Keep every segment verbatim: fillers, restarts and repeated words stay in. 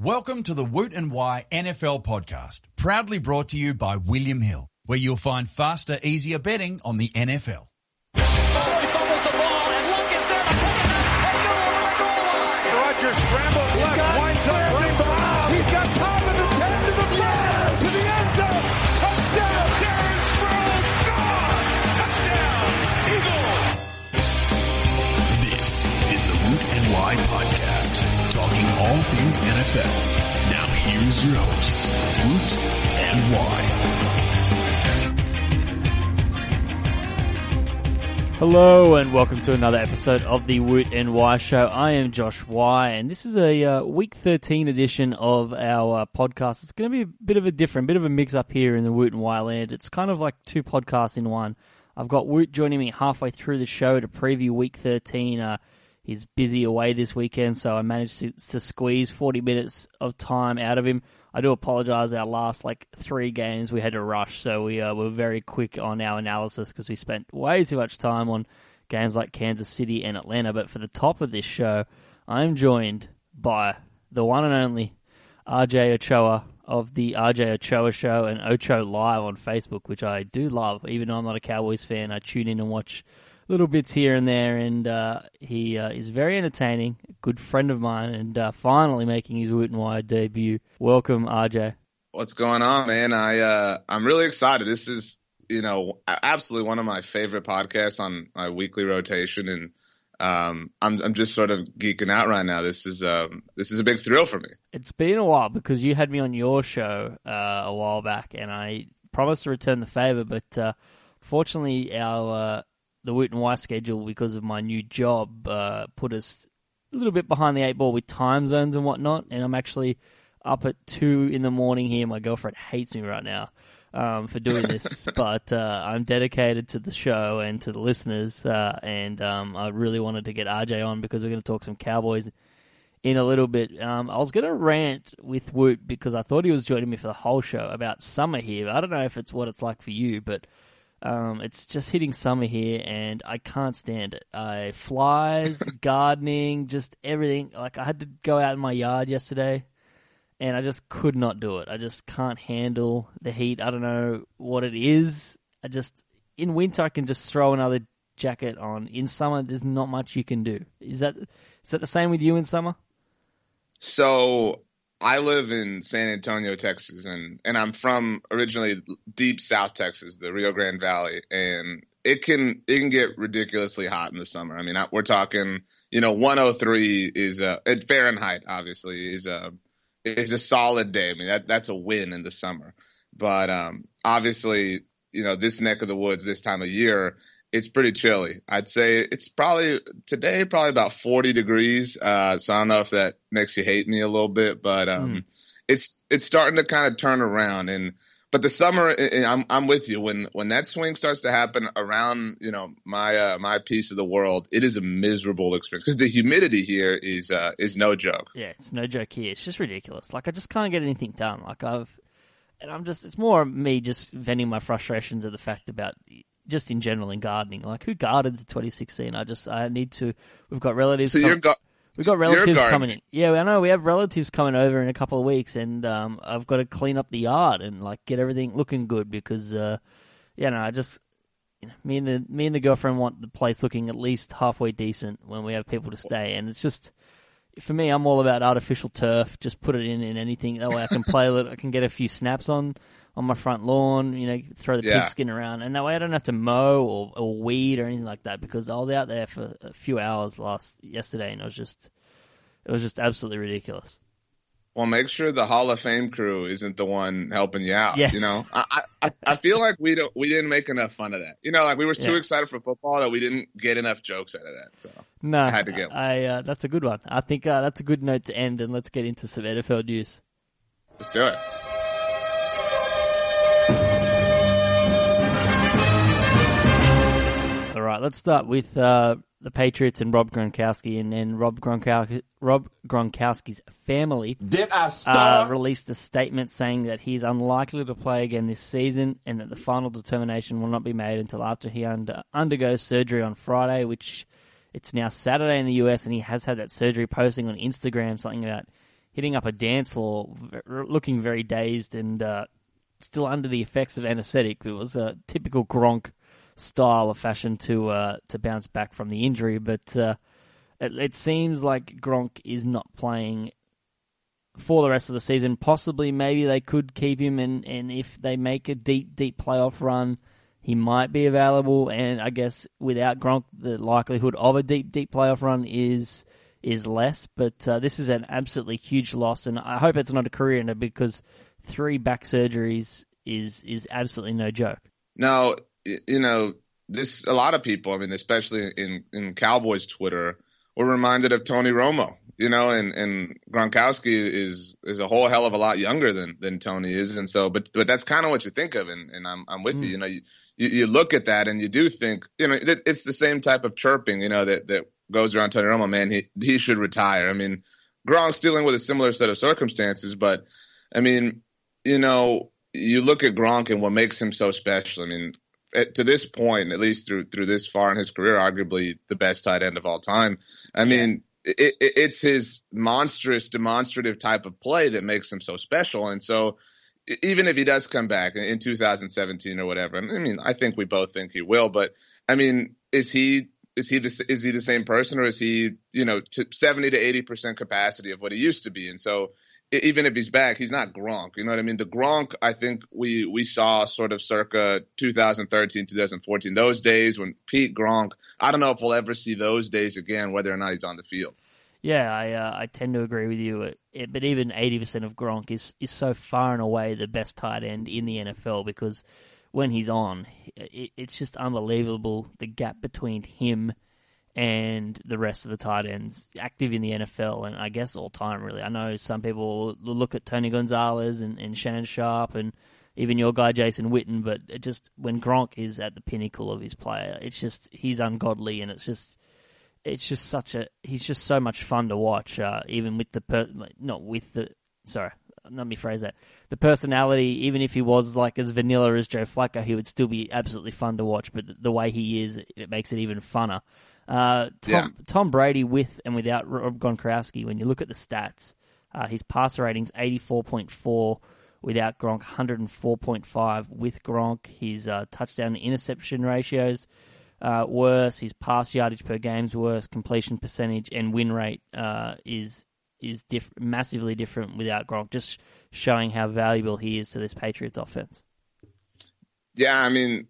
Welcome to the Woot and Why N F L podcast, proudly brought to you by William Hill, where you'll find faster, easier betting on the N F L. Oh, he fumbles the ball, and Luck is there to pick it up and go over the goal line. Rodgers scrambles left, winds up, right behind. He's got time to the ten, to the five, yes! To the end zone. Touchdown, Darren Sproles, gone. Touchdown, Eagles. This is the Woot and Why podcast, talking all things N F L. Now here's your hosts, Woot and Why. Hello and welcome to another episode of the Woot and Why Show. I am Josh Y, and this is a uh, Week thirteen edition of our uh, podcast. It's going to be a bit of a different, bit of a mix-up here in the Woot and Why land. It's kind of like two podcasts in one. I've got Woot joining me halfway through the show to preview Week thirteen. Uh, he's busy away this weekend, so I managed to, to squeeze forty minutes of time out of him. I do apologize. Our last like three games, we had to rush, so we uh, were very quick on our analysis because we spent way too much time on games like Kansas City and Atlanta. But for the top of this show, I'm joined by the one and only R J Ochoa of the R J Ochoa Show and Ocho Live on Facebook, which I do love. Even though I'm not a Cowboys fan, I tune in and watch little bits here and there, and uh, he uh, is very entertaining, a good friend of mine, and uh, finally making his Woot and Why debut. Welcome, R J. What's going on, man? I, uh, I'm really excited. This is, you know, absolutely one of my favorite podcasts on my weekly rotation, and um, I'm, I'm just sort of geeking out right now. This is, um, this is a big thrill for me. It's been a while because you had me on your show uh, a while back, and I promised to return the favor, but uh, fortunately our... Uh, The Woot and Why schedule, because of my new job, uh, put us a little bit behind the eight ball with time zones and whatnot. And I'm actually up at two in the morning here. My girlfriend hates me right now um, for doing this, but uh, I'm dedicated to the show and to the listeners. Uh, and um, I really wanted to get R J on because we're going to talk some Cowboys in a little bit. Um, I was going to rant with Woot because I thought he was joining me for the whole show about summer here. I don't know if it's what it's like for you, but... Um, it's just hitting summer here, and I can't stand it. I flies, gardening, just everything. Like, I had to go out in my yard yesterday, and I just could not do it. I just can't handle the heat. I don't know what it is. I just, in winter, I can just throw another jacket on. In summer, there's not much you can do. Is that is that the same with you in summer? So... I live in San Antonio, Texas, and, and I'm from originally deep South Texas, the Rio Grande Valley, and it can it can get ridiculously hot in the summer. I mean, I, we're talking, you know, one oh three is a at Fahrenheit, obviously, is a is a solid day. I mean, that that's a win in the summer. But um, obviously, you know, this neck of the woods, this time of year, it's pretty chilly. I'd say it's probably today, probably about forty degrees. Uh, so I don't know if that makes you hate me a little bit, but um, mm. it's it's starting to kind of turn around. And but the summer, and I'm I'm with you when when that swing starts to happen around, you know, my uh, my piece of the world. It is a miserable experience because the humidity here is uh, is no joke. Yeah, it's no joke here. It's just ridiculous. Like I just can't get anything done. Like I've and I'm just it's more me just venting my frustrations at the fact about. Just in general in gardening, like who gardens in twenty sixteen? I just I need to. We've got relatives. So com- you're go- we've got relatives coming in. Yeah, I know we have relatives coming over in a couple of weeks, and um, I've got to clean up the yard and like get everything looking good because, uh, you know, I just you know, me and the me and the girlfriend want the place looking at least halfway decent when we have people to stay, and it's just for me, I'm all about artificial turf. Just put it in in anything that way I can play it. I can get a few snaps on. on my front lawn, you know, throw the yeah. pigskin around. And that way I don't have to mow or, or weed or anything like that because I was out there for a few hours last yesterday and it was just, it was just absolutely ridiculous. Well, make sure the Hall of Fame crew isn't the one helping you out. Yes. You know, I, I, I feel like we don't, we didn't make enough fun of that. You know, like we were too yeah. excited for football that we didn't get enough jokes out of that. So no, I had to get one. I, uh, that's a good one. I think uh, that's a good note to end, and let's get into some N F L news. Let's do it. Let's start with uh, the Patriots and Rob Gronkowski, and then Rob, Gronkow- Rob Gronkowski's family Did I uh, released a statement saying that he's unlikely to play again this season and that the final determination will not be made until after he under- undergoes surgery on Friday, which it's now Saturday in the U S, and he has had that surgery, posting on Instagram something about hitting up a dance floor, looking very dazed and uh, still under the effects of anesthetic. It was a typical Gronk style of fashion to uh, to bounce back from the injury, but uh, it, it seems like Gronk is not playing for the rest of the season. Possibly, maybe they could keep him, and, and if they make a deep, deep playoff run, he might be available. And I guess without Gronk, the likelihood of a deep, deep playoff run is is less. But uh, this is an absolutely huge loss, and I hope it's not a career ender, because three back surgeries is is absolutely no joke. Now, you know, this a lot of people, I mean, especially in, in Cowboys Twitter, were reminded of Tony Romo, you know, and, and Gronkowski is is a whole hell of a lot younger than, than Tony is. And so, but but that's kind of what you think of, and, and I'm I'm with mm. you. You know, you, you look at that and you do think, you know, it, it's the same type of chirping, you know, that, that goes around Tony Romo, man, he, he should retire. I mean, Gronk's dealing with a similar set of circumstances, but, I mean, you know, you look at Gronk and what makes him so special. I mean, to this point, at least through through this far in his career, arguably the best tight end of all time. I mean, it, it, it's his monstrous, demonstrative type of play that makes him so special. And so even if he does come back in two thousand seventeen or whatever, I mean, I think we both think he will. But, I mean, is he is he the, is he the same person, or is he, you know, to seventy to eighty percent capacity of what he used to be? And so even if he's back, he's not Gronk. You know what I mean? The Gronk, I think we, we saw sort of circa two thousand thirteen, two thousand fourteen, those days when Pete Gronk, I don't know if we'll ever see those days again, whether or not he's on the field. Yeah, I uh, I tend to agree with you. It, it, but even eighty percent of Gronk is, is so far and away the best tight end in the N F L, because when he's on, it, it's just unbelievable the gap between him and the rest of the tight ends active in the N F L, and I guess all time, really. I know some people will look at Tony Gonzalez and, and Shannon Sharpe and even your guy Jason Witten, but it just, when Gronk is at the pinnacle of his play, it's just, he's ungodly, and it's just it's just such a he's just so much fun to watch, uh, even with the per, not with the sorry let me phrase that the personality. Even if he was like as vanilla as Joe Flacco, he would still be absolutely fun to watch, but the way he is, it makes it even funner. Uh, Tom, yeah. Tom Brady, with and without Rob Gronkowski, when you look at the stats, uh, his passer rating's eighty-four point four without Gronk, one oh four point five with Gronk. His uh, touchdown to interception ratios uh, worse. His pass yardage per game's worse. Completion percentage and win rate uh, is is diff- massively different without Gronk. Just showing how valuable he is to this Patriots offense. Yeah, I mean,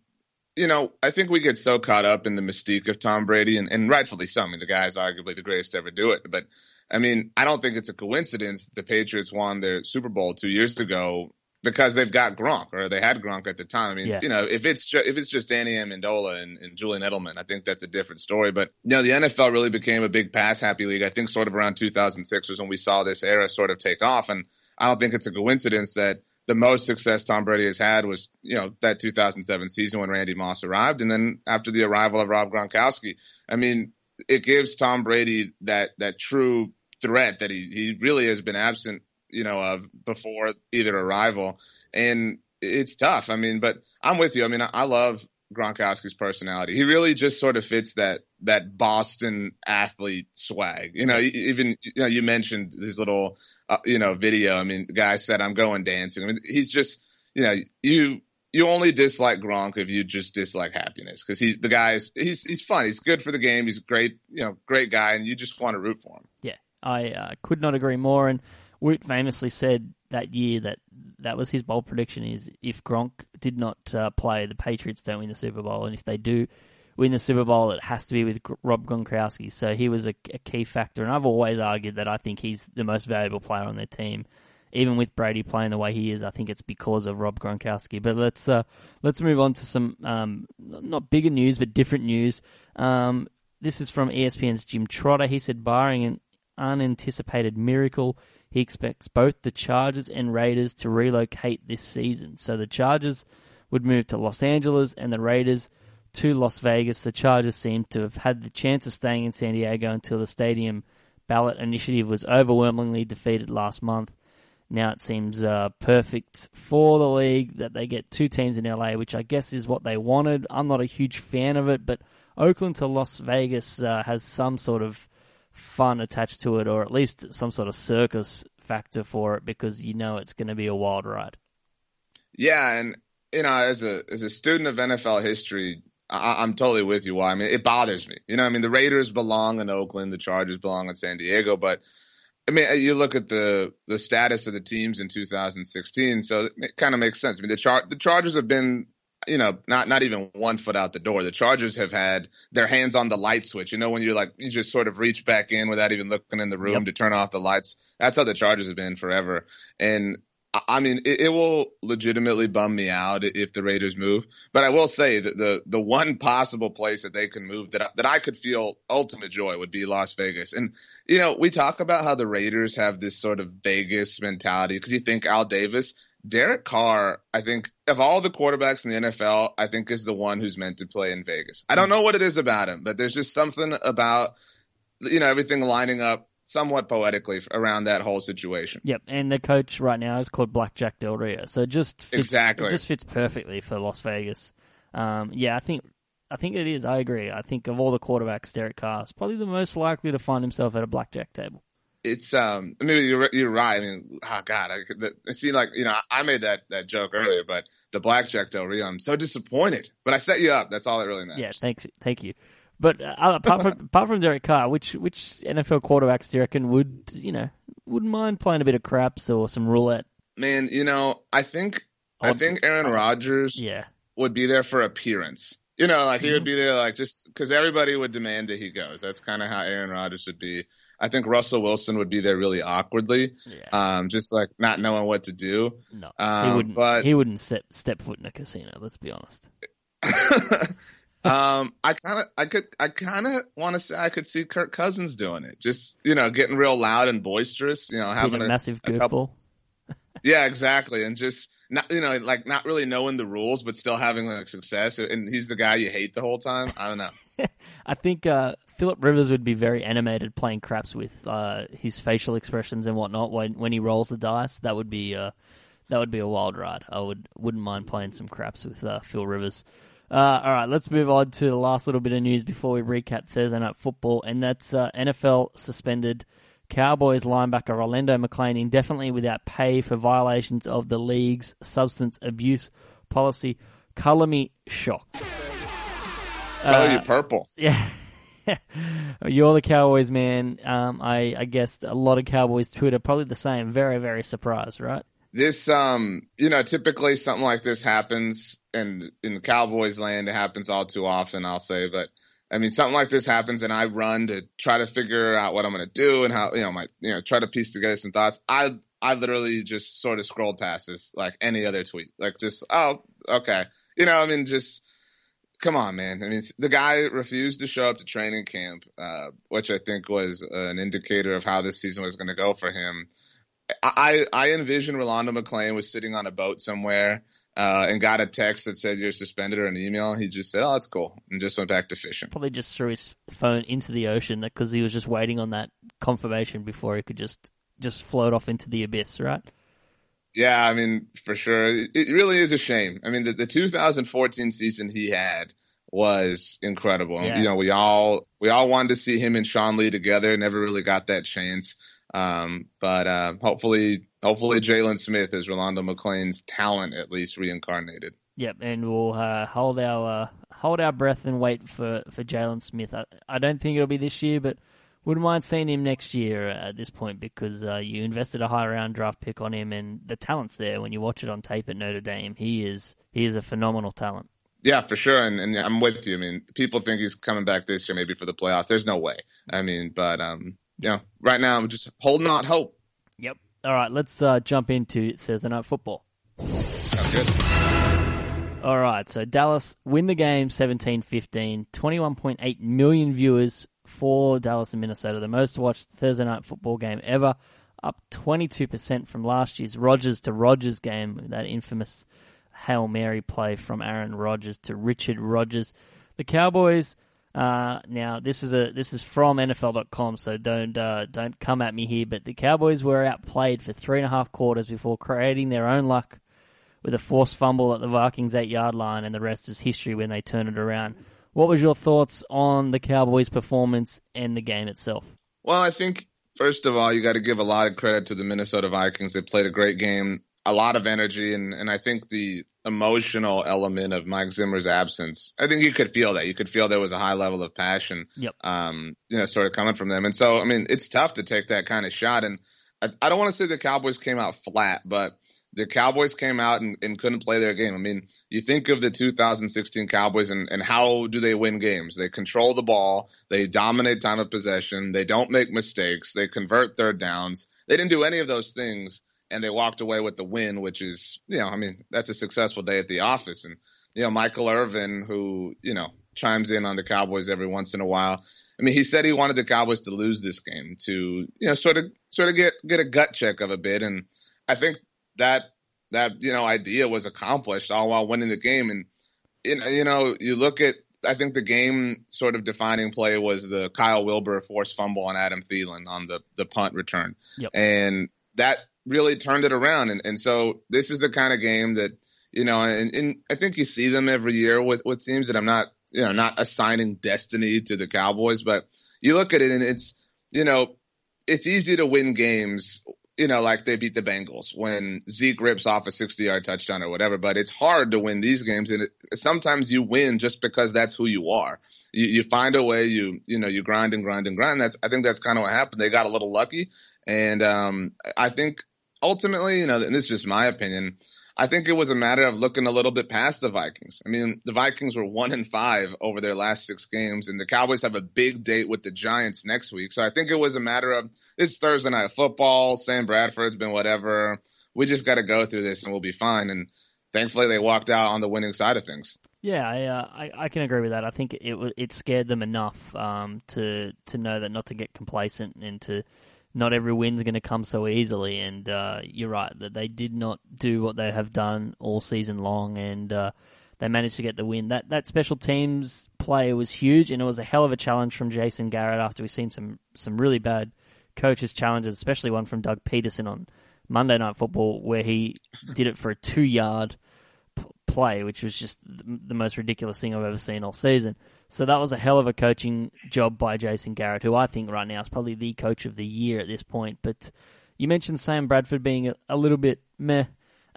you know, I think we get so caught up in the mystique of Tom Brady, and, and rightfully so. I mean, the guy's arguably the greatest to ever do it. But, I mean, I don't think it's a coincidence the Patriots won their Super Bowl two years ago because they've got Gronk, or they had Gronk at the time. I mean, yeah. you know, if it's, ju- if it's just Danny Amendola and, and Julian Edelman, I think that's a different story. But, you know, the N F L really became a big pass-happy league. I think sort of around two thousand six was when we saw this era sort of take off. And I don't think it's a coincidence that the most success Tom Brady has had was, you know, that two thousand seven season when Randy Moss arrived, and then after the arrival of Rob Gronkowski. I mean, it gives Tom Brady that that true threat that he, he really has been absent, you know, of before either arrival. And it's tough. I mean, but I'm with you. I mean, I, I love Gronkowski's personality. He really just sort of fits that that Boston athlete swag. You know, even, you know, you mentioned his little – Uh, you know, video. I mean, the guy said, "I'm going dancing." I mean, he's just, you know, you you only dislike Gronk if you just dislike happiness, because he's the guy is he's he's fun. He's good for the game. He's great, you know, great guy, and you just want to root for him. Yeah, I uh, could not agree more. And Woot famously said that year that that was his bold prediction: is if Gronk did not uh, play, the Patriots don't win the Super Bowl, and if they do win the Super Bowl, it has to be with Rob Gronkowski. So he was a, a key factor, and I've always argued that I think he's the most valuable player on their team. Even with Brady playing the way he is, I think it's because of Rob Gronkowski. But let's uh, let's move on to some um, not bigger news, but different news. Um, this is from E S P N's Jim Trotter. He said, barring an unanticipated miracle, he expects both the Chargers and Raiders to relocate this season. So the Chargers would move to Los Angeles, and the Raiders to Las Vegas. The Chargers seem to have had the chance of staying in San Diego until the stadium ballot initiative was overwhelmingly defeated last month. Now it seems uh, perfect for the league that they get two teams in L A, which I guess is what they wanted. I'm not a huge fan of it, but Oakland to Las Vegas uh, has some sort of fun attached to it, or at least some sort of circus factor for it because you know it's going to be a wild ride. Yeah, and you know, as a as a student of N F L history, I, I'm totally with you. Why? I mean, it bothers me. You know, I mean, the Raiders belong in Oakland, the Chargers belong in San Diego, but I mean, you look at the the status of the teams in two thousand sixteen, so it kind of makes sense. I mean, the Char- the Chargers have been, you know, not not even one foot out the door. The Chargers have had their hands on the light switch. You know, when you like you just sort of reach back in without even looking in the room yep. to turn off the lights. That's how the Chargers have been forever. And I mean, it, it will legitimately bum me out if the Raiders move. But I will say that the the one possible place that they can move that that I could feel ultimate joy would be Las Vegas. And you know, we talk about how the Raiders have this sort of Vegas mentality because you think Al Davis. Derek Carr, I think, of all the quarterbacks in the N F L, I think is the one who's meant to play in Vegas. I don't know what it is about him, but there's just something about, you know, everything lining up somewhat poetically around that whole situation. Yep, and the coach right now is called Blackjack Del Rio, so it just fits, exactly. It just fits perfectly for Las Vegas. Um, yeah, I think I think it is. I agree. I think of all the quarterbacks, Derek Carr is probably the most likely to find himself at a blackjack table. It's um. I mean, you're you're right. I mean, oh God, I, I see. Like you know, I made that, that joke earlier, but the Blackjack Del Rio. I'm so disappointed. But I set you up. That's all that really matters. Yeah, thanks, thank you. But uh, apart from apart from Derek Carr, which which N F L quarterbacks do you reckon would you know wouldn't mind playing a bit of craps or some roulette? Man, you know, I think I think Aaron Rodgers yeah. would be there for appearance. You know, like he would be there, like just because everybody would demand that he goes. That's kind of how Aaron Rodgers would be. I think Russell Wilson would be there really awkwardly, yeah. um, just like not knowing what to do. No, um, he wouldn't. But... He wouldn't step, step foot in a casino. Let's be honest. um, I kind of, I could, I kind of want to say I could see Kirk Cousins doing it. Just you know, getting real loud and boisterous. You know, having a, a massive goofball. Yeah, exactly, and just not, you know, like not really knowing the rules, but still having like success. And he's the guy you hate the whole time. I don't know. I think uh, Phillip Rivers would be very animated playing craps with uh, his facial expressions and whatnot when when he rolls the dice. That would be uh, that would be a wild ride. I would wouldn't mind playing some craps with uh, Phil Rivers. Uh, all right, let's move on to the last little bit of news before we recap Thursday Night Football, and that's uh, N F L suspended Cowboys linebacker Rolando McClain indefinitely without pay for violations of the league's substance abuse policy. Colour me shocked. Color uh, you purple. Yeah. You're the Cowboys, man. Um, I, I guessed a lot of Cowboys Twitter, probably the same. Very, very surprised, right? This, um, you know, typically something like this happens, and in the Cowboys land, it happens all too often, I'll say. But, I mean, something like this happens, and I run to try to figure out what I'm going to do and how, you know, my, you know, try to piece together some thoughts. I, I literally just sort of scrolled past this like any other tweet. Like, just, oh, okay. You know, I mean, just. Come on, man. I mean, the guy refused to show up to training camp, uh, which I think was an indicator of how this season was going to go for him. I, I envision Rolando McClain was sitting on a boat somewhere uh, and got a text that said you're suspended or an email. He just said, oh, that's cool, and just went back to fishing. Probably just threw his phone into the ocean because he was just waiting on that confirmation before he could just, just float off into the abyss, right? Yeah, I mean, for sure. It really is a shame. I mean, the, the two thousand fourteen season he had was incredible. Yeah. You know, we all we all wanted to see him and Sean Lee together. Never really got that chance. Um, but uh, hopefully hopefully Jaylen Smith is Rolando McClain's talent at least reincarnated. Yep, and we'll uh, hold our uh, hold our breath and wait for, for Jaylen Smith. I, I don't think it'll be this year, but wouldn't mind seeing him next year at this point because uh, you invested a high-round draft pick on him, and the talent's there when you watch it on tape at Notre Dame. He is he is a phenomenal talent. Yeah, for sure, and, and I'm with you. I mean, people think he's coming back this year maybe for the playoffs. There's no way. I mean, but um, you know, right now I'm just holding out hope. Yep. All right, let's uh, jump into Thursday Night Football. Sounds good. All right, so Dallas win the game seventeen fifteen, twenty-one point eight million viewers for Dallas and Minnesota, the most watched Thursday Night Football game ever, up twenty-two percent from last year's Rodgers to Rodgers game, that infamous Hail Mary play from Aaron Rodgers to Richard Rodgers. The Cowboys. Uh, now this is a this is from N F L dot com, so don't uh, don't come at me here. But the Cowboys were outplayed for three and a half quarters before creating their own luck with a forced fumble at the Vikings eight-yard line, and the rest is history when they turn it around. What was your thoughts on the Cowboys' performance and the game itself? Well, I think First of all, you got to give a lot of credit to the Minnesota Vikings. They played a great game, a lot of energy, and, and I think the emotional element of Mike Zimmer's absence, I think you could feel that. You could feel there was a high level of passion, yep. um, you know, sort of coming from them. And so, I mean, it's tough to take that kind of shot. And I, I don't want to say the Cowboys came out flat, but the Cowboys came out and, and couldn't play their game. I mean, you think of the two thousand sixteen Cowboys and, and how do they win games? They control the ball. They dominate time of possession. They don't make mistakes. They convert third downs. They didn't do any of those things, and they walked away with the win, which is, you know, I mean, that's a successful day at the office. And, you know, Michael Irvin, who, you know, chimes in on the Cowboys every once in a while, I mean, he said he wanted the Cowboys to lose this game to, you know, sort of sort of get, get a gut check of a bit. And I think that that you know idea was accomplished all while winning the game. And you know, you look at, I think the game sort of defining play was the Kyle Wilber forced fumble on Adam Thielen on the the punt return, yep. and that really turned it around. And, and so this is the kind of game that, you know, and, and I think you see them every year with with teams that I'm not you know not assigning destiny to the Cowboys, but you look at it and it's you know it's easy to win games. You know, like they beat the Bengals when Zeke rips off a sixty-yard touchdown or whatever. But it's hard to win these games, and it, sometimes you win just because that's who you are. You, you find a way. You you know you grind and grind and grind. That's I think that's kind of what happened. They got a little lucky, and um, I think ultimately, you know, and this is just my opinion, I think it was a matter of looking a little bit past the Vikings. I mean, the Vikings were one and five over their last six games, and the Cowboys have a big date with the Giants next week. So I think it was a matter of, it's Thursday Night Football, Sam Bradford's been whatever. We just got to go through this and we'll be fine. And thankfully they walked out on the winning side of things. Yeah, I uh, I, I can agree with that. I think it it scared them enough um, to, to know that not to get complacent and to not every win's going to come so easily. And uh, you're right, that they did not do what they have done all season long, and uh, they managed to get the win. That that special teams play was huge, and it was a hell of a challenge from Jason Garrett after we've seen some, some really bad coaches' challenges, especially one from Doug Peterson on Monday Night Football, where he did it for a two-yard p- play, which was just the, the most ridiculous thing I've ever seen all season. So that was a hell of a coaching job by Jason Garrett, who I think right now is probably the coach of the year at this point. But you mentioned Sam Bradford being a, a little bit meh.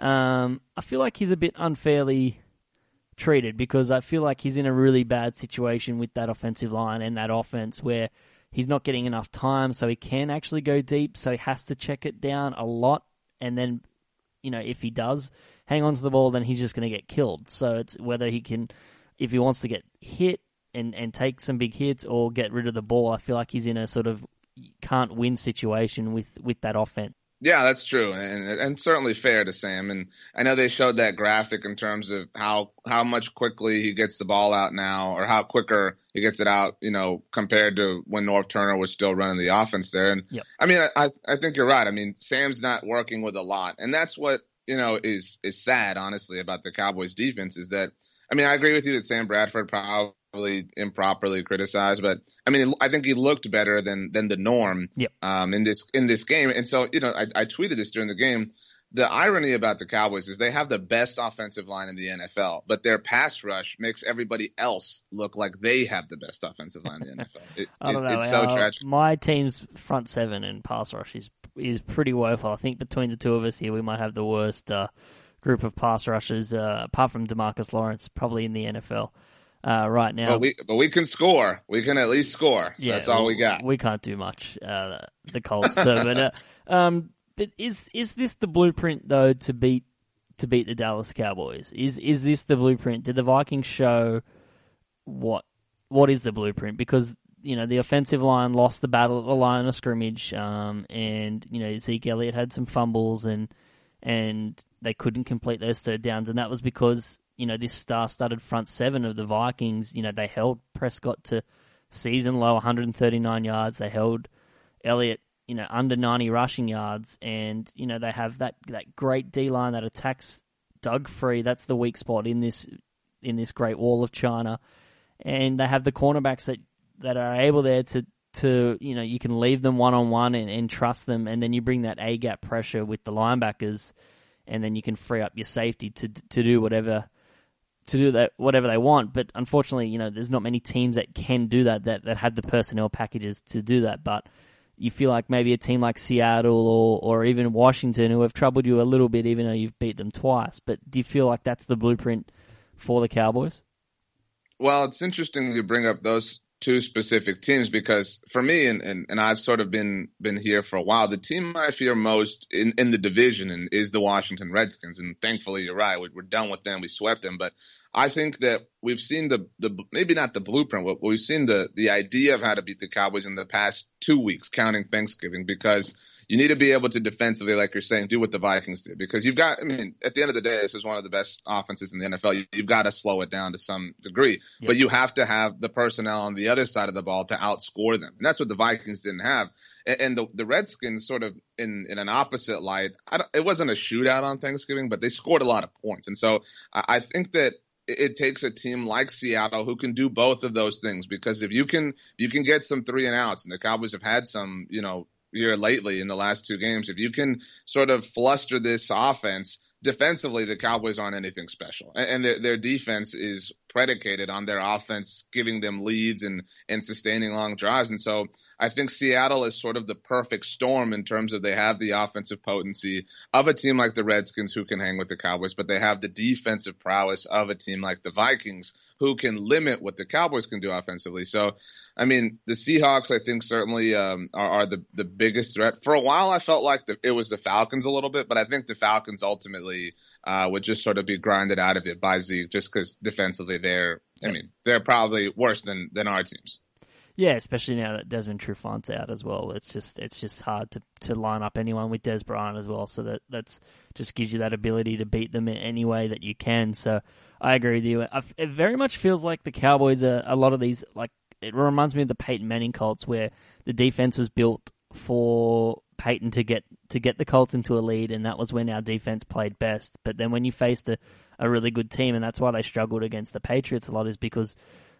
Um, I feel like he's a bit unfairly treated, because I feel like he's in a really bad situation with that offensive line and that offense where he's not getting enough time, so he can actually go deep, so he has to check it down a lot. And then, you know, if he does hang on to the ball, then he's just going to get killed. So it's whether he can, if he wants to get hit and, and take some big hits or get rid of the ball, I feel like he's in a sort of can't-win situation with, with that offense. Yeah, that's true, and and certainly fair to Sam. And I know they showed that graphic in terms of how how much quickly he gets the ball out now, or how quicker he gets it out, you know, compared to when North Turner was still running the offense there. And yep. I mean, I I think you're right. I mean, Sam's not working with a lot, and that's what, you know, is is sad, honestly, about the Cowboys' defense is that, I mean, I agree with you that Sam Bradford probably improperly criticized, but I mean, I think he looked better than than the norm, yep. um, in this in this game. And so, you know, I, I tweeted this during the game. The irony about the Cowboys is they have the best offensive line in the N F L, but their pass rush makes everybody else look like they have the best offensive line in the N F L. It, I don't it, know. It's so uh, tragic. My team's front seven and pass rush is is pretty woeful. I think between the two of us here, we might have the worst uh, group of pass rushers, uh, apart from DeMarcus Lawrence, probably in the N F L. Uh, right now. But we, but we can score. We can at least score. So yeah, that's all we, we got. We can't do much, uh, the Colts. So, but uh, um, but is is this the blueprint, though, to beat to beat the Dallas Cowboys? Is is this the blueprint? Did the Vikings show what what is the blueprint? Because, you know, the offensive line lost the battle at the line of scrimmage, um, and, you know, Zeke Elliott had some fumbles, and and they couldn't complete those third downs, and that was because, you know, this star-studded front seven of the Vikings, you know, they held Prescott to season-low one hundred thirty-nine yards. They held Elliott, you know, under ninety rushing yards. And, you know, they have that, that great D-line that attacks Doug free. That's the weak spot in this in this Great Wall of China. And they have the cornerbacks that, that are able there to, to, you know, you can leave them one-on-one and, and trust them. And then you bring that A-gap pressure with the linebackers, and then you can free up your safety to to do whatever... to do that, whatever they want. But unfortunately, you know, there's not many teams that can do that, that, that had the personnel packages to do that. But you feel like maybe a team like Seattle or, or even Washington who have troubled you a little bit even though you've beat them twice. But do you feel like that's the blueprint for the Cowboys? Well, it's interesting you bring up those two specific teams because for me, and, and, and I've sort of been been here for a while, the team I fear most in, in the division and is the Washington Redskins. And thankfully, you're right, we're done with them. We swept them. But I think that we've seen the, the maybe not the blueprint, but we've seen the, the idea of how to beat the Cowboys in the past two weeks, counting Thanksgiving, because you need to be able to defensively, like you're saying, do what the Vikings did. Because you've got, I mean, at the end of the day, this is one of the best offenses in the N F L. You, you've got to slow it down to some degree. Yeah. But you have to have the personnel on the other side of the ball to outscore them. And that's what the Vikings didn't have. And, and the, the Redskins sort of in, in an opposite light, I don't, it wasn't a shootout on Thanksgiving, but they scored a lot of points. And so I, I think that it takes a team like Seattle who can do both of those things. Because if you can you can get some three and outs, and the Cowboys have had some, you know, here lately in the last two games, if you can sort of fluster this offense defensively, the Cowboys aren't anything special. And their, their defense is predicated on their offense giving them leads and, and sustaining long drives. And so I think Seattle is sort of the perfect storm in terms of they have the offensive potency of a team like the Redskins who can hang with the Cowboys, but they have the defensive prowess of a team like the Vikings who can limit what the Cowboys can do offensively. So, I mean, the Seahawks, I think, certainly um, are, are the, the biggest threat. For a while, I felt like the, it was the Falcons a little bit, but I think the Falcons ultimately uh, would just sort of be grinded out of it by Zeke just because defensively they're, I mean, they're probably worse than, than our teams. Yeah, especially now that Desmond Trufant's out as well. It's just it's just hard to, to line up anyone with Des Bryant as well. So that that's just gives you that ability to beat them in any way that you can. So I agree with you. I've, it very much feels like the Cowboys are a lot of these, like it reminds me of the Peyton Manning Colts where the defense was built for Peyton to get to get the Colts into a lead, and that was when our defense played best. But then when you faced a, a really good team, and that's why they struggled against the Patriots a lot, is because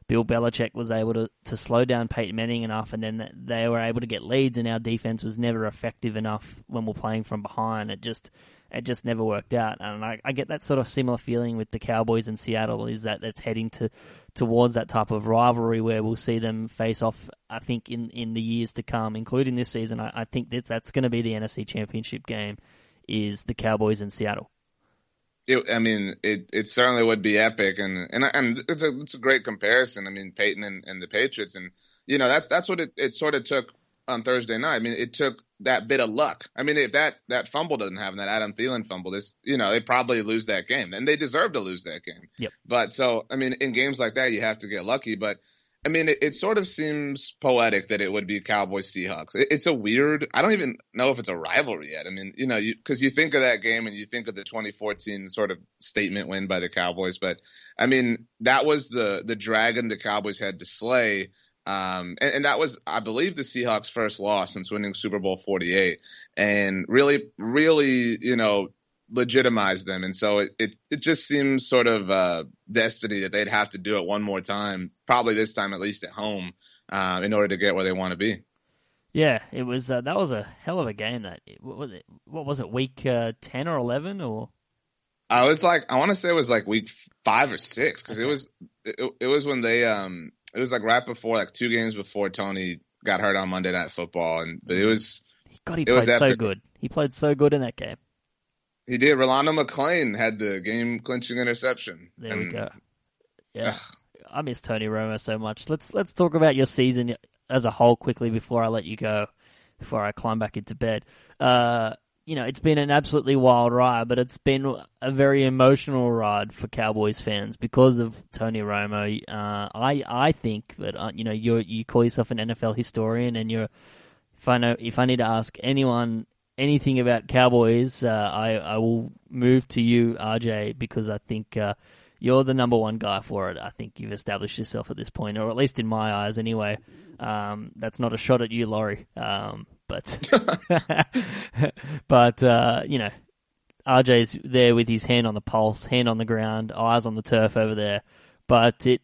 Bill Belichick was able to, to slow down Peyton Manning enough, and then they were able to get leads, and our defense was never effective enough when we're playing from behind. It just it just never worked out. And I, I get that sort of similar feeling with the Cowboys in Seattle, is that it's heading to towards that type of rivalry where we'll see them face off, I think, in, in the years to come, including this season. I, I think that that's going to be the N F C Championship game, is the Cowboys in Seattle. It, I mean, it, it certainly would be epic, and and and it's a, it's a great comparison. I mean, Peyton and, and the Patriots, and you know that that's what it, it sort of took on Thursday night. I mean, it took that bit of luck. I mean, if that, that fumble doesn't happen, that Adam Thielen fumble, this you know they probably lose that game, and they deserve to lose that game. Yep. But so I mean, in games like that, you have to get lucky. But I mean, it, it sort of seems poetic that it would be Cowboys Seahawks. It, it's a weird. I don't even know if it's a rivalry yet. I mean, you know, because you, you think of that game and you think of the twenty fourteen sort of statement win by the Cowboys. But I mean, that was the the dragon the Cowboys had to slay, um, and, and that was, I believe, the Seahawks' first loss since winning Super Bowl forty-eight, and really, really, you know, legitimized them. And so it, it, it just seems sort of uh, destiny that they'd have to do it one more time, probably this time at least at home, uh, in order to get where they want to be. Yeah, it was uh, that was a hell of a game. That what was it? What was it? Week uh, ten or eleven or? I was like, I want to say it was like week five or six because okay. it was it, it was when they um it was like right before, like two games before Tony got hurt on Monday Night Football, and but it was God, he played so good. He played so good in that game. He did. Rolando McClain had the game-clinching interception. There and, we go. Yeah, ugh. I miss Tony Romo so much. Let's let's talk about your season as a whole quickly before I let you go, before I climb back into bed. Uh, you know, it's been an absolutely wild ride, but it's been a very emotional ride for Cowboys fans because of Tony Romo. Uh, I I think, but uh, you know, you you call yourself an N F L historian, and you're. If I know, if I need to ask anyone anything about Cowboys, uh, I, I will move to you, R J, because I think uh, you're the number one guy for it. I think you've established yourself at this point, or at least in my eyes anyway. Um, that's not a shot at you, Laurie. Um, but, but uh, you know, R J's there with his hand on the pulse, hand on the ground, eyes on the turf over there. But it,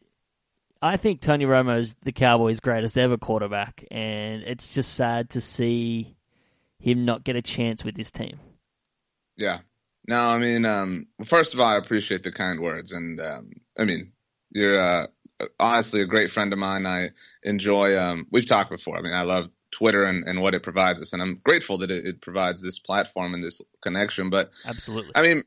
I think Tony Romo's the Cowboys' greatest ever quarterback, and it's just sad to see him not get a chance with this team. Yeah. No, I mean, um, first of all, I appreciate the kind words. And, um, I mean, you're uh, honestly a great friend of mine. I enjoy um, – we've talked before. I mean, I love Twitter and, and what it provides us. And I'm grateful that it, it provides this platform and this connection. But absolutely, I mean,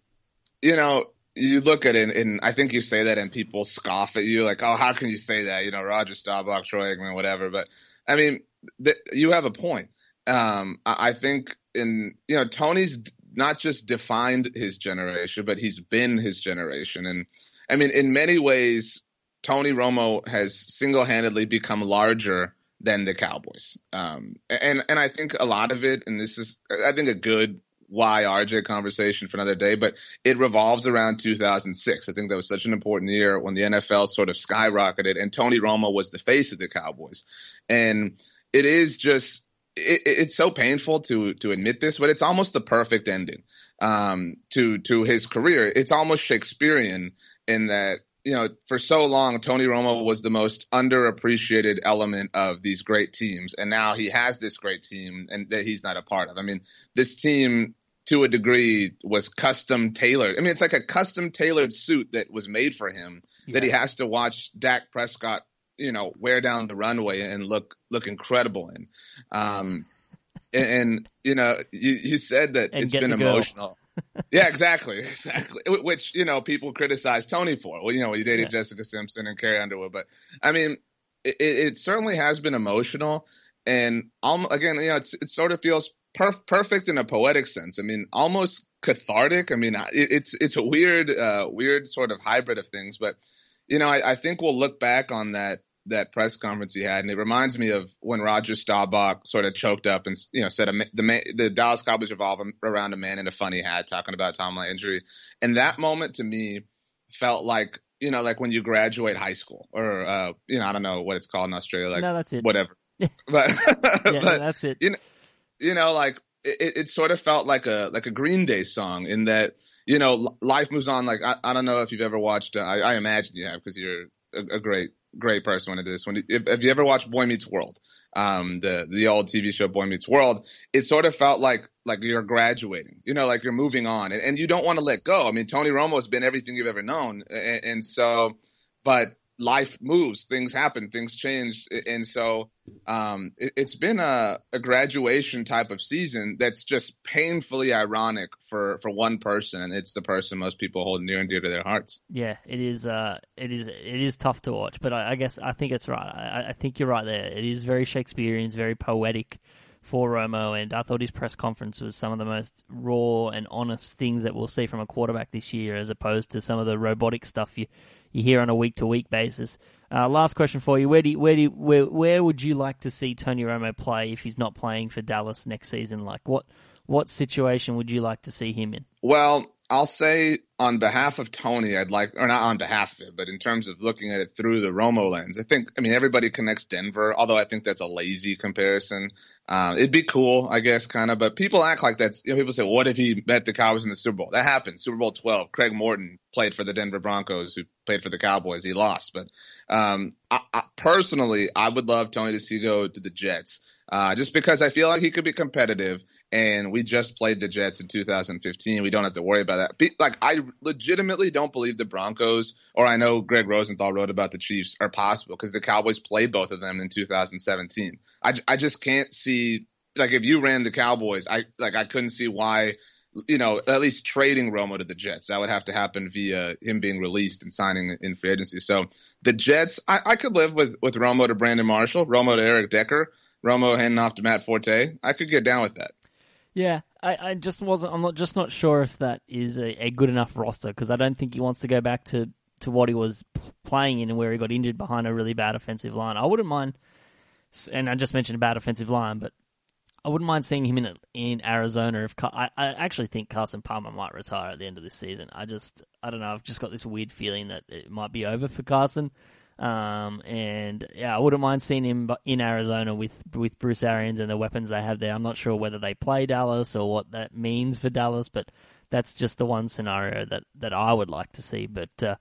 you know, you look at it, and, and I think you say that and people scoff at you like, oh, how can you say that? You know, Roger Staubach, Troy Aikman, whatever. But I mean, th- you have a point. Um, I-, I think in, you know, Tony's not just defined his generation, but he's been his generation. And I mean, in many ways, Tony Romo has single-handedly become larger than the Cowboys. Um, and, and I think a lot of it, and this is, I think, a good why R J conversation for another day, but it revolves around two thousand six. I think that was such an important year when the N F L sort of skyrocketed and Tony Romo was the face of the Cowboys. And it is just, it, it's so painful to, to admit this, but it's almost the perfect ending um, to, to his career. It's almost Shakespearean in that, you know, for so long, Tony Romo was the most underappreciated element of these great teams. And now he has this great team and that he's not a part of. I mean, this team, to a degree, was custom tailored. I mean, it's like a custom tailored suit that was made for him yeah. that he has to watch Dak Prescott, you know, wear down the runway and look, look incredible in. Um, and, and, you know, you, you said that and it's been emotional. yeah, exactly, exactly. Which, you know, people criticize Tony for. Well, you know, he dated yeah. Jessica Simpson and Carrie Underwood, but I mean, it, it certainly has been emotional, and um, again, you know, it's, it sort of feels perf- perfect in a poetic sense. I mean, almost cathartic. I mean, it, it's it's a weird, uh, weird sort of hybrid of things, but you know, I, I think we'll look back on that that press conference he had, and it reminds me of when Roger Staubach sort of choked up and, you know, said a, the man, the Dallas Cowboys revolve around a man in a funny hat, talking about Tom Brady injury. And that moment to me felt like, you know, like when you graduate high school or, uh, you know, I don't know what it's called in Australia. Like, no, that's it. Whatever. But, yeah, but no, that's it. You know, you know like it, it sort of felt like a, like a Green Day song in that, you know, life moves on. Like, I, I don't know if you've ever watched, uh, I, I imagine you have, because you're a, a great, great person when it is. When if, if you ever watched Boy Meets World, um, the the old T V show Boy Meets World, it sort of felt like like you're graduating, you know, like you're moving on, and, and you don't want to let go. I mean, Tony Romo has been everything you've ever known, and, and so, but life moves, things happen, things change, and so um, it, it's been a, a graduation type of season that's just painfully ironic for for one person, and it's the person most people hold near and dear to their hearts. Yeah, it is. Uh, it is. It is tough to watch, but I, I guess I think it's right. I, I think you're right there. It is very Shakespearean, it's very poetic for Romo, and I thought his press conference was some of the most raw and honest things that we'll see from a quarterback this year, as opposed to some of the robotic stuff you you hear on a week to week basis. Uh, last question for you: Where do you, where do you, where where would you like to see Tony Romo play if he's not playing for Dallas next season? Like, what what situation would you like to see him in? Well, I'll say on behalf of Tony, I'd like, or not on behalf of it, but in terms of looking at it through the Romo lens, I think, I mean, everybody connects Denver, although I think that's a lazy comparison. Um, it'd be cool, I guess, kind of, but people act like that's, you know, people say, what if he met the Cowboys in the Super Bowl? That happened. Super Bowl twelve, Craig Morton played for the Denver Broncos, who played for the Cowboys. He lost, but, um, I, I, personally, I would love Tony to go to the Jets, uh, just because I feel like he could be competitive. And we just played the Jets in two thousand fifteen. We don't have to worry about that. Like, I legitimately don't believe the Broncos, or I know Greg Rosenthal wrote about the Chiefs, are possible because the Cowboys played both of them in two thousand seventeen. I, I just can't see, like, if you ran the Cowboys, I like I couldn't see why, you know, at least trading Romo to the Jets. That would have to happen via him being released and signing in free agency. So the Jets, I, I could live with, with Romo to Brandon Marshall, Romo to Eric Decker, Romo handing off to Matt Forte. I could get down with that. Yeah, I, I just wasn't. I'm not just not sure if that is a, a good enough roster because I don't think he wants to go back to, to what he was playing in and where he got injured behind a really bad offensive line. I wouldn't mind, and I just mentioned a bad offensive line, but I wouldn't mind seeing him in in Arizona. If I, I actually think Carson Palmer might retire at the end of this season. I just I don't know. I've just got this weird feeling that it might be over for Carson. Um, and yeah, I wouldn't mind seeing him in Arizona with, with Bruce Arians and the weapons they have there. I'm not sure whether they play Dallas or what that means for Dallas, but that's just the one scenario that, that I would like to see, but, uh,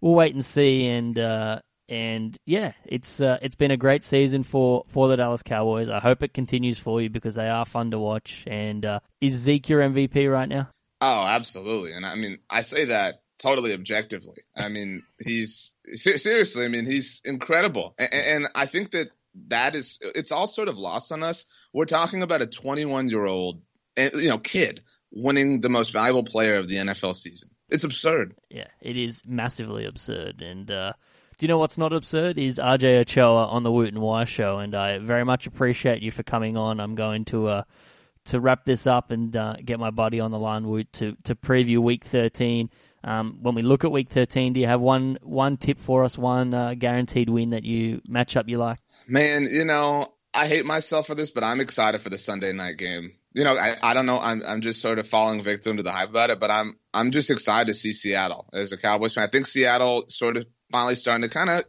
we'll wait and see. And, uh, and yeah, it's, uh, it's been a great season for, for the Dallas Cowboys. I hope it continues for you because they are fun to watch. And, uh, is Zeke your M V P right now? Oh, absolutely. And I mean, I say that totally objectively. I mean, he's seriously, I mean, he's incredible. And, and I think that that is, it's all sort of lost on us. We're talking about a twenty-one year old, you know, kid winning the most valuable player of the N F L season. It's absurd. Yeah, it is massively absurd. And uh, do you know what's not absurd is R J Ochoa on the Woot and Why show. And I very much appreciate you for coming on. I'm going to uh, to wrap this up and uh, get my buddy on the line, Woot, to to preview Week thirteen. Um, when we look at Week thirteen, do you have one one tip for us, one uh, guaranteed win that you match up you like? Man, you know, I hate myself for this, but I'm excited for the Sunday night game. You know, I, I don't know. I'm I'm just sort of falling victim to the hype about it, but I'm I'm just excited to see Seattle as a Cowboys fan. I think Seattle sort of finally starting to kind of.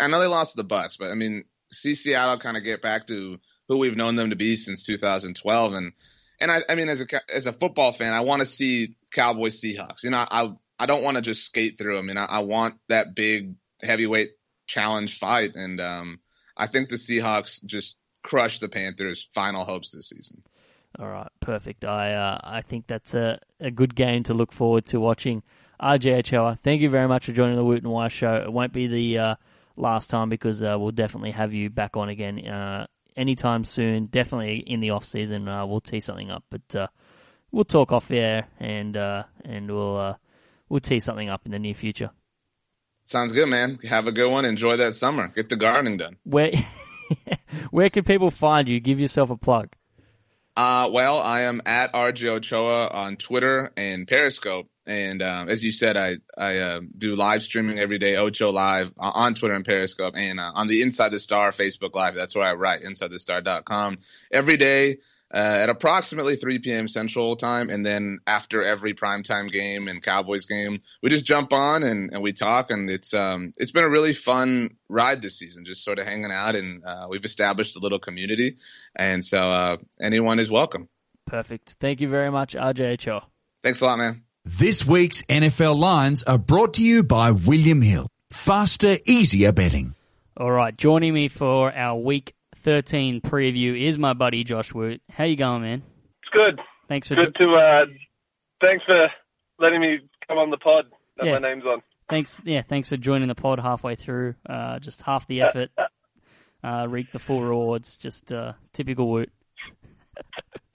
I know they lost to the Bucks, but I mean, see Seattle kind of get back to who we've known them to be since two thousand twelve, and and I, I mean, as a as a football fan, I want to see Cowboys Seahawks. You know, I I don't want to just skate through. I mean, I, I want that big heavyweight challenge fight, and um, I think the Seahawks just crushed the Panthers' final hopes this season. All right, perfect. I uh, I think that's a, a good game to look forward to watching. R J Ochoa, thank you very much for joining the Woot and Why show. It won't be the uh, last time because uh, we'll definitely have you back on again uh, anytime soon. Definitely in the off season, uh, we'll tee something up. But uh, we'll talk off air and uh, and we'll uh, we'll tee something up in the near future. Sounds good, man. Have a good one. Enjoy that summer. Get the gardening done. Where where can people find you? Give yourself a plug. Uh, well, I am at R J Ochoa on Twitter and Periscope. And um, as you said, I, I uh, do live streaming every day, Ocho Live, uh, on Twitter and Periscope. And uh, on the Inside the Star Facebook Live, that's where I write, inside the star dot com, every day uh, at approximately three p.m. Central Time. And then after every primetime game and Cowboys game, we just jump on and, and we talk. And it's um it's been a really fun ride this season, just sort of hanging out, and uh, we've established a little community, and so uh, anyone is welcome. Perfect. Thank you very much, R J Ochoa. Thanks a lot, man. This week's N F L lines are brought to you by William Hill. Faster, easier betting. All right, joining me for our Week thirteen preview is my buddy Josh Woot. How you going, man? It's good. Thanks for good to uh, thanks for letting me come on the pod. That yeah. My name's on. Thanks, yeah. Thanks for joining the pod halfway through. Uh, just half the effort, uh, reap the full rewards. Just uh, typical Woot.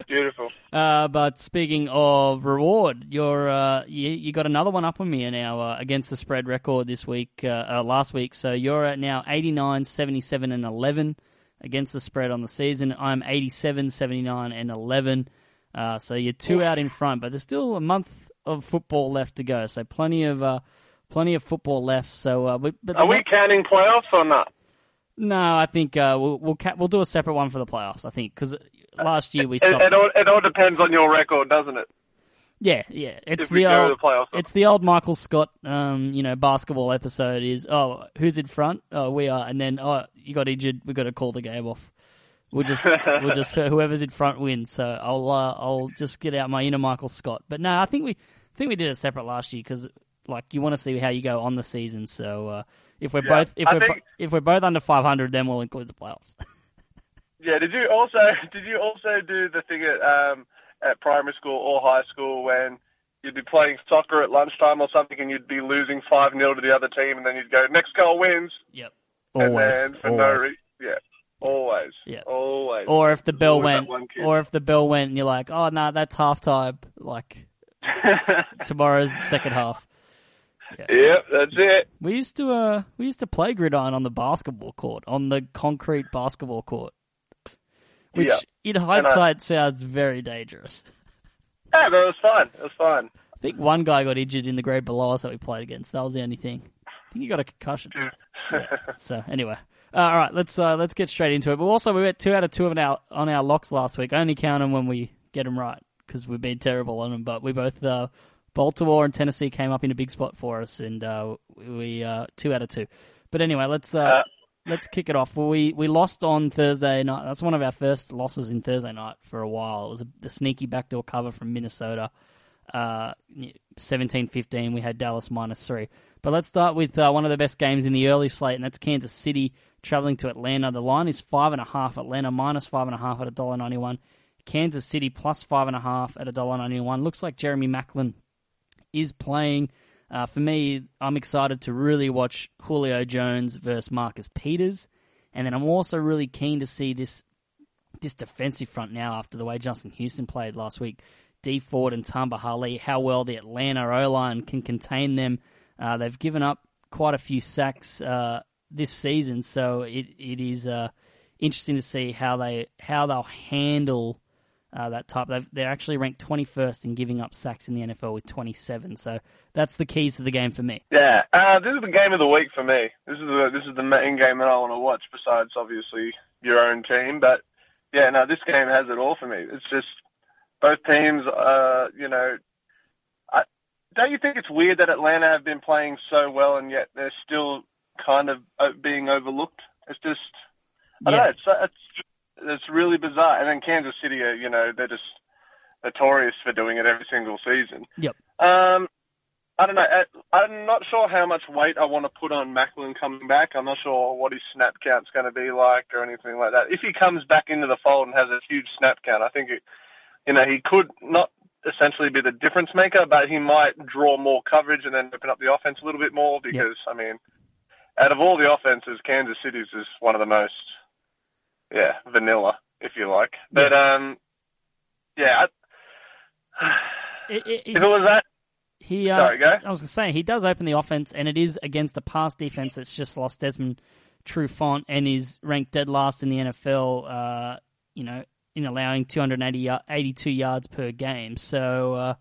Beautiful. Uh, but speaking of reward, you're uh, you, you got another one up on me now uh, against the spread record this week, uh, uh, last week. So you're at now eighty-nine, seventy-seven, and eleven against the spread on the season. I'm eighty-seven, seventy-nine, and eleven. Uh, so you're two out in front, but there's still a month of football left to go. So plenty of. Uh, Plenty of football left, so... Uh, but, but Are we not... counting playoffs or not? No, I think uh, we'll we'll, ca- we'll do a separate one for the playoffs, I think, because last year we stopped... It, it, all, it all depends on your record, doesn't it? Yeah, yeah. It's if the we go old, to the playoffs. It's the old Michael Scott, um, you know, basketball episode is, oh, who's in front? Oh, we are. And then, oh, you got injured, we've got to call the game off. We'll just, we'll just whoever's in front wins, so I'll uh, I'll just get out my inner Michael Scott. But no, I think we, I think we did it separate last year, because... Like, you want to see how you go on the season. So uh, if we're yeah, both if I we're think, if we're both under five hundred, then we'll include the playoffs. Yeah. Did you also did you also do the thing at um, at primary school or high school when you'd be playing soccer at lunchtime or something, and you'd be losing five nil to the other team, and then you'd go next goal wins. Yep. Always. And then for always. No re- yeah. Always. Yeah. Always. Or if the bell went. Or if the bell went, and you're like, oh no, nah, that's halftime. Like tomorrow's the second half. Yeah. Yep, that's it. We used to uh, we used to play gridiron on the basketball court, on the concrete basketball court, which yeah. in hindsight I... sounds very dangerous. Yeah, but it was fun. It was fun. I think one guy got injured in the grade below us that we played against. That was the only thing. I think he got a concussion. Yeah. So anyway, uh, all right, let's uh, let's get straight into it. But also, we went two out of two on our on our locks last week. I only count them when we get them right because we've been terrible on them. But we both. Uh, Baltimore and Tennessee came up in a big spot for us, and uh, we uh, two out of two. But anyway, let's uh, uh, let's kick it off. We we lost on Thursday night. That's one of our first losses in Thursday night for a while. It was a, the sneaky backdoor cover from Minnesota, uh, seventeen fifteen. We had Dallas minus three. But let's start with uh, one of the best games in the early slate, and that's Kansas City traveling to Atlanta. The line is five and a half. Atlanta minus five and a half at a dollar ninety-one. Kansas City plus five and a half at a dollar ninety-one. Looks like Jeremy Maclin is playing. Uh, for me, I'm excited to really watch Julio Jones versus Marcus Peters And then I'm also really keen to see this this defensive front now after the way Justin Houston played last week. Dee Ford and Tamba Hali, how well the Atlanta O-line can contain them. Uh, they've given up quite a few sacks uh, this season, so it it is uh, interesting to see how they how they'll handle uh, that type. They've, they're actually ranked twenty-first in giving up sacks in the N F L with twenty-seven. So that's the keys to the game for me. Yeah, uh, this is the game of the week for me. This is the this is the main game that I want to watch. Besides, obviously, your own team, but yeah, no, this game has it all for me. It's just both teams. Uh, you know, I, don't you think it's weird that Atlanta have been playing so well and yet they're still kind of being overlooked? It's just, I yeah. don't know, it's, it's, it's really bizarre. And then Kansas City, are, you know, they're just notorious for doing it every single season. Yep. Um, I don't know. I'm not sure how much weight I want to put on Macklin coming back. I'm not sure what his snap count's going to be like or anything like that. If he comes back into the fold and has a huge snap count, I think, it, you know, he could not essentially be the difference maker, but he might draw more coverage and then open up the offense a little bit more because, yep. I mean, out of all the offenses, Kansas City's is one of the most, yeah, vanilla, if you like. But, yeah, um, yeah. I, it, it, if it was that, he, uh, sorry, go. I was going to say, he does open the offense, and it is against a pass defense that's just lost Desmond Trufant and is ranked dead last in the N F L, uh, you know, in allowing two hundred eighty-two yards per game. So uh,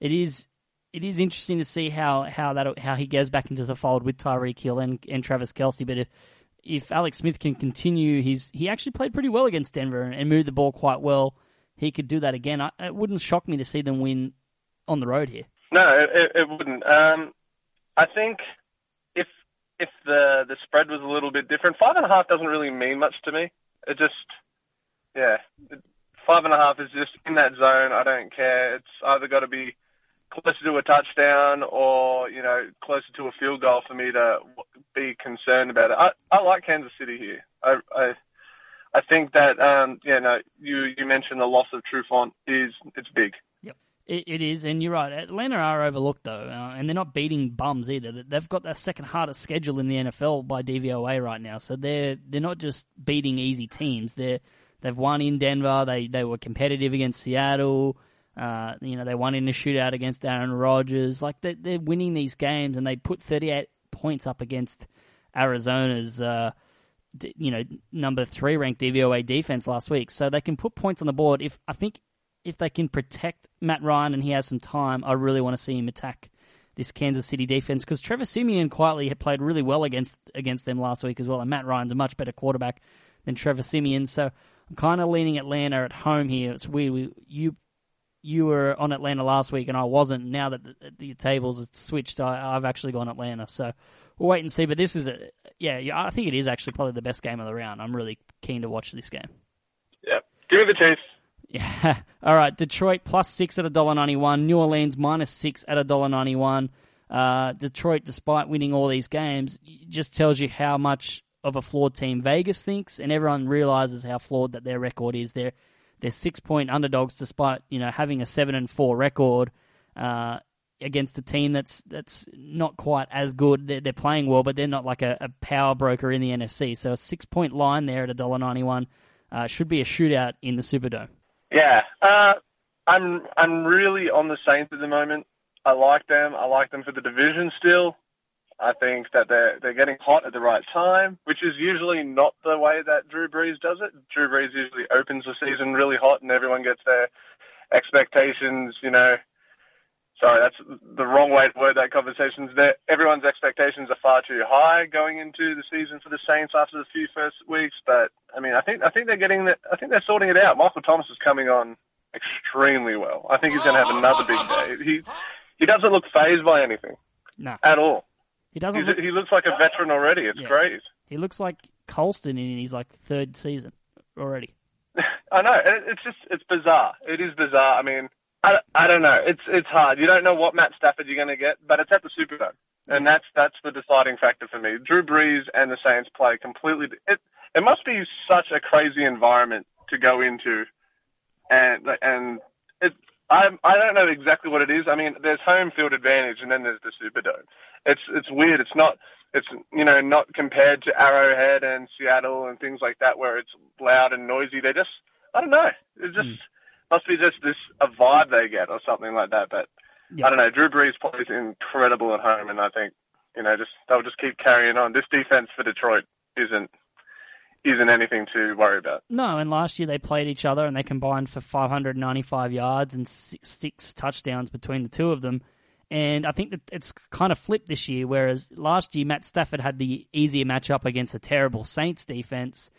it is it is interesting to see how how that how he goes back into the fold with Tyreek Hill and, and Travis Kelce. But if if Alex Smith can continue, he's he actually played pretty well against Denver and, and moved the ball quite well. He could do that again. I, it wouldn't shock me to see them win on the road here. No, it, it wouldn't. Um, I think if if the the spread was a little bit different, five and a half doesn't really mean much to me. It just Yeah, five and a half is just in that zone. I don't care. It's either got to be closer to a touchdown or, you know, closer to a field goal for me to be concerned about it. I, I like Kansas City here. I I, I think that, um, yeah, no, you, you mentioned the loss of Trufant is it's big. Yep, it, it is, and you're right. Atlanta are overlooked, though, uh, and they're not beating bums either. They've got their second hardest schedule in the N F L by D V O A right now, so they're, they're not just beating easy teams. They're They've won in Denver. They they were competitive against Seattle. Uh, you know, they won in a shootout against Aaron Rodgers. Like, they're, they're winning these games, and they put thirty-eight points up against Arizona's, uh, d- you know, number three ranked D V O A defense last week. So they can put points on the board. If I think if they can protect Matt Ryan and he has some time, I really want to see him attack this Kansas City defense, because Trevor Siemian quietly had played really well against against them last week as well, and Matt Ryan's a much better quarterback than Trevor Siemian. So I'm kind of leaning Atlanta at home here. It's weird. We, you you were on Atlanta last week, and I wasn't. Now that the, the tables have switched, I, I've actually gone Atlanta. So we'll wait and see. But this is a yeah, yeah, I think it is actually probably the best game of the round. I'm really keen to watch this game. Yeah, give me the Chiefs. Yeah. All right. Detroit plus six at one dollar ninety-one. New Orleans minus six at one dollar ninety-one. Uh, Detroit, despite winning all these games, just tells you how much of a flawed team Vegas thinks, and everyone realizes how flawed that their record is. They're they're six point underdogs despite, you know, having a seven and four record uh, against a team that's that's not quite as good. They're, they're playing well, but they're not like a, a power broker in the N F C. So a six point line there at one dollar ninety-one uh, should be a shootout in the Superdome. Yeah, uh, I'm I'm really on the Saints at the moment. I like them. I like them for the division still. I think that they're, they're getting hot at the right time, which is usually not the way that Drew Brees does it. Drew Brees usually opens the season really hot and everyone gets their expectations, you know. Sorry, that's the wrong way to word that conversation's there. Everyone's expectations are far too high going into the season for the Saints after the few first weeks. But, I mean, I think I think they're getting the, I think they're sorting it out. Michael Thomas is coming on extremely well. I think he's going to have another big day. He, he doesn't look fazed by anything no. at all. He doesn't. Look, he looks like a veteran already. It's yeah. great. He looks like Colston in his like third season already. I know. It's just it's bizarre. It is bizarre. I mean, I, I don't know. It's it's hard. You don't know what Matt Stafford you're going to get, but it's at the Superdome, and that's that's the deciding factor for me. Drew Brees and the Saints play completely. It it must be such a crazy environment to go into, and and it. I I don't know exactly what it is. I mean, there's home field advantage, and then there's the Superdome. It's it's weird. It's not it's, you know, not compared to Arrowhead and Seattle and things like that where it's loud and noisy. They just, I don't know. It just mm. must be just this a vibe they get or something like that. But yeah. I don't know. Drew Brees plays incredible at home, and I think, you know, just they'll just keep carrying on. This defense for Detroit isn't isn't anything to worry about. No, and last year they played each other and they combined for five hundred ninety-five yards and six, six touchdowns between the two of them. And I think that it's kind of flipped this year, whereas last year Matt Stafford had the easier matchup against a terrible Saints defense,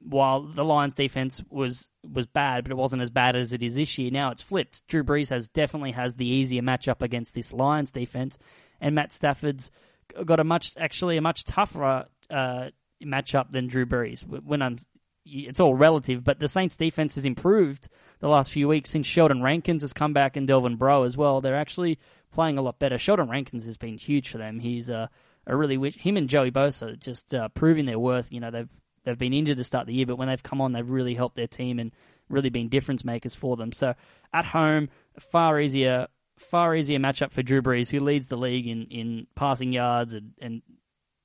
while the Lions defense was, was bad, but it wasn't as bad as it is this year. Now it's flipped. Drew Brees has definitely has the easier matchup against this Lions defense, and Matt Stafford's got a much actually a much tougher uh, matchup than Drew Brees. When I'm, it's all relative, but the Saints defense has improved the last few weeks since Sheldon Rankins has come back and Delvin Bro as well. They're actually playing a lot better. Sheldon Rankins has been huge for them. He's a, a really – him and Joey Bosa just uh, proving their worth. You know, they've they've been injured to start the year, but when they've come on, they've really helped their team and really been difference makers for them. So at home, far easier far easier matchup for Drew Brees, who leads the league in, in passing yards and, and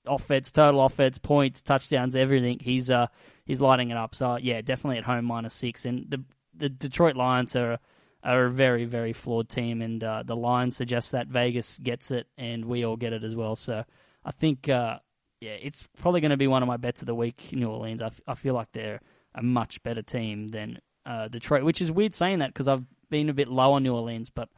offense, total offense, points, touchdowns, everything. He's uh he's lighting it up. So, yeah, definitely at home minus six. And the, the Detroit Lions are – are a very, very flawed team, and uh, the line suggests that Vegas gets it, and we all get it as well. So I think, uh, yeah, it's probably going to be one of my bets of the week, New Orleans. I, f- I feel like they're a much better team than uh, Detroit, which is weird saying that because I've been a bit low on New Orleans, but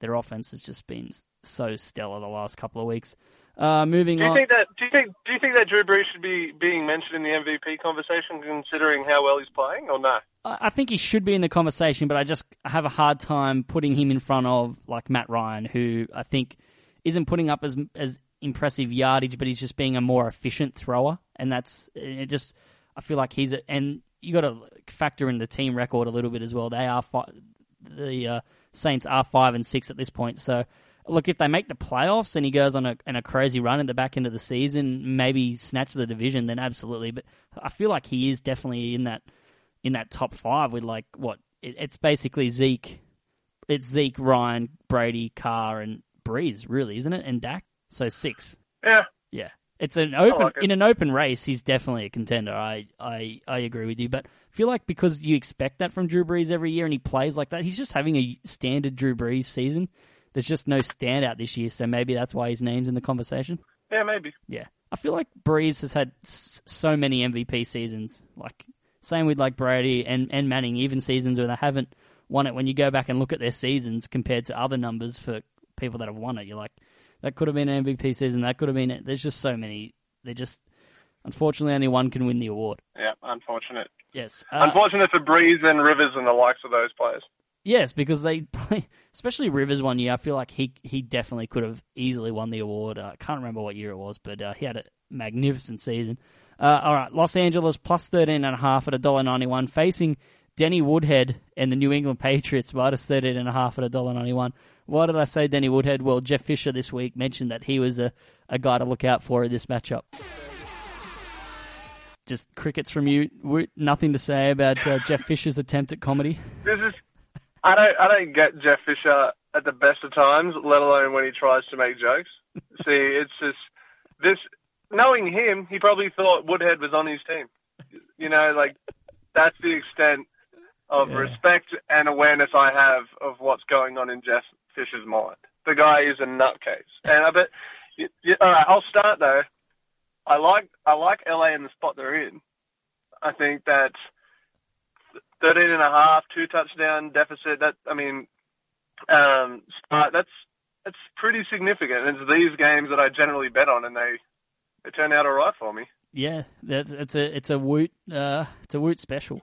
their offense has just been so stellar the last couple of weeks. Uh, moving do you on. Think that, do, you think, do you think that Drew Brees should be being mentioned in the M V P conversation considering how well he's playing, or no? I think he should be in the conversation, but I just have a hard time putting him in front of like Matt Ryan, who I think isn't putting up as as impressive yardage, but he's just being a more efficient thrower, and that's it. Just I feel like he's a, and you got to factor in the team record a little bit as well. They are fi- the uh, Saints are five and six at this point, so look, if they make the playoffs and he goes on a and a crazy run at the back end of the season, maybe snatch the division, then absolutely. But I feel like he is definitely in that. in that top five with like what it, it's basically Zeke, it's Zeke, Ryan, Brady, Carr, and Breeze, really, isn't it? And Dak, so six. Yeah, yeah. It's an open like it. in an open race. He's definitely a contender. I, I I agree with you, but I feel like because you expect that from Drew Brees every year, and he plays like that, he's just having a standard Drew Brees season. There's just no standout this year, so maybe that's why his name's in the conversation. Yeah, maybe. Yeah, I feel like Brees has had s- so many M V P seasons, like. Same with like Brady and, and Manning, even seasons where they haven't won it. When you go back and look at their seasons compared to other numbers for people that have won it, you're like, that could have been an M V P season. That could have been it. There's just so many. They just, unfortunately, only one can win the award. Yeah, unfortunate. Yes. Uh, unfortunate for Brees and Rivers and the likes of those players. Yes, because they probably, especially Rivers one year, I feel like he, he definitely could have easily won the award. I uh, can't remember what year it was, but uh, he had a magnificent season. Uh, all right, Los Angeles plus thirteen and a half at one dollar ninety-one, facing Denny Woodhead and the New England Patriots minus thirteen and a half at one dollar ninety-one. Why did I say Denny Woodhead? Well, Jeff Fisher this week mentioned that he was a, a guy to look out for in this matchup. Just crickets from you. Nothing to say about uh, Jeff Fisher's attempt at comedy. This is I don't I don't get Jeff Fisher at the best of times, let alone when he tries to make jokes. See, it's just this. Knowing him, he probably thought Woodhead was on his team. You know, like, that's the extent of yeah. respect and awareness I have of what's going on in Jeff Fisher's mind. The guy is a nutcase. And I bet, you, you, all right, I'll start though. I like I like L A in the spot they're in. I think that thirteen and a half, two touchdown deficit, that, I mean, um, start, that's, that's pretty significant. It's these games that I generally bet on, and they, It turned out all right for me. Yeah, it's a it's a Woot uh, it's a Woot special.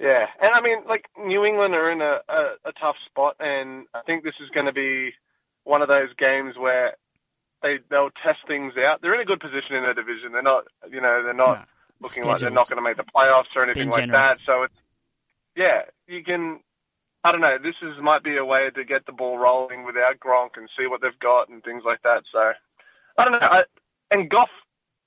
Yeah, and I mean, like New England are in a, a, a tough spot, and I think this is going to be one of those games where they they'll test things out. They're in a good position in their division. They're not, you know, they're not nah, looking schedules. Like they're not going to make the playoffs or anything like that. So it's yeah, you can. I don't know. This is might be a way to get the ball rolling without Gronk and see what they've got and things like that. So I don't know. I, and Goff.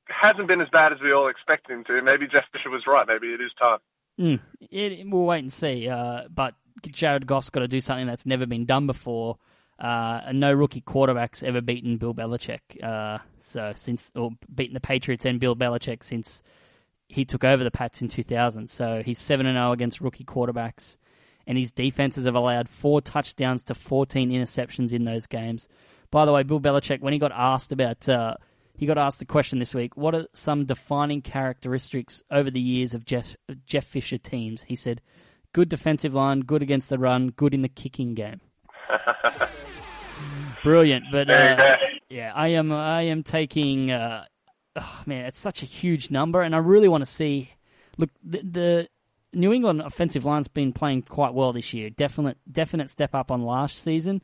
Hasn't been as bad as we all expected him to. Maybe Jeff Fisher was right. Maybe it is time. Mm, it, we'll wait and see. Uh, but Jared Goff's got to do something that's never been done before. Uh, and no rookie quarterback's ever beaten Bill Belichick. Uh, so since or beaten the Patriots and Bill Belichick since he took over the Pats in two thousand. So he's seven and oh against rookie quarterbacks, and his defenses have allowed four touchdowns to fourteen interceptions in those games. By the way, Bill Belichick, when he got asked about, uh, he got asked the question this week, what are some defining characteristics over the years of Jeff, Jeff Fisher teams? He said, good defensive line, good against the run, good in the kicking game. Brilliant, but uh, yeah, I am. I am taking. Uh, oh man, it's such a huge number, and I really want to see. Look, the, the New England offensive line's been playing quite well this year. Definite, definite step up on last season.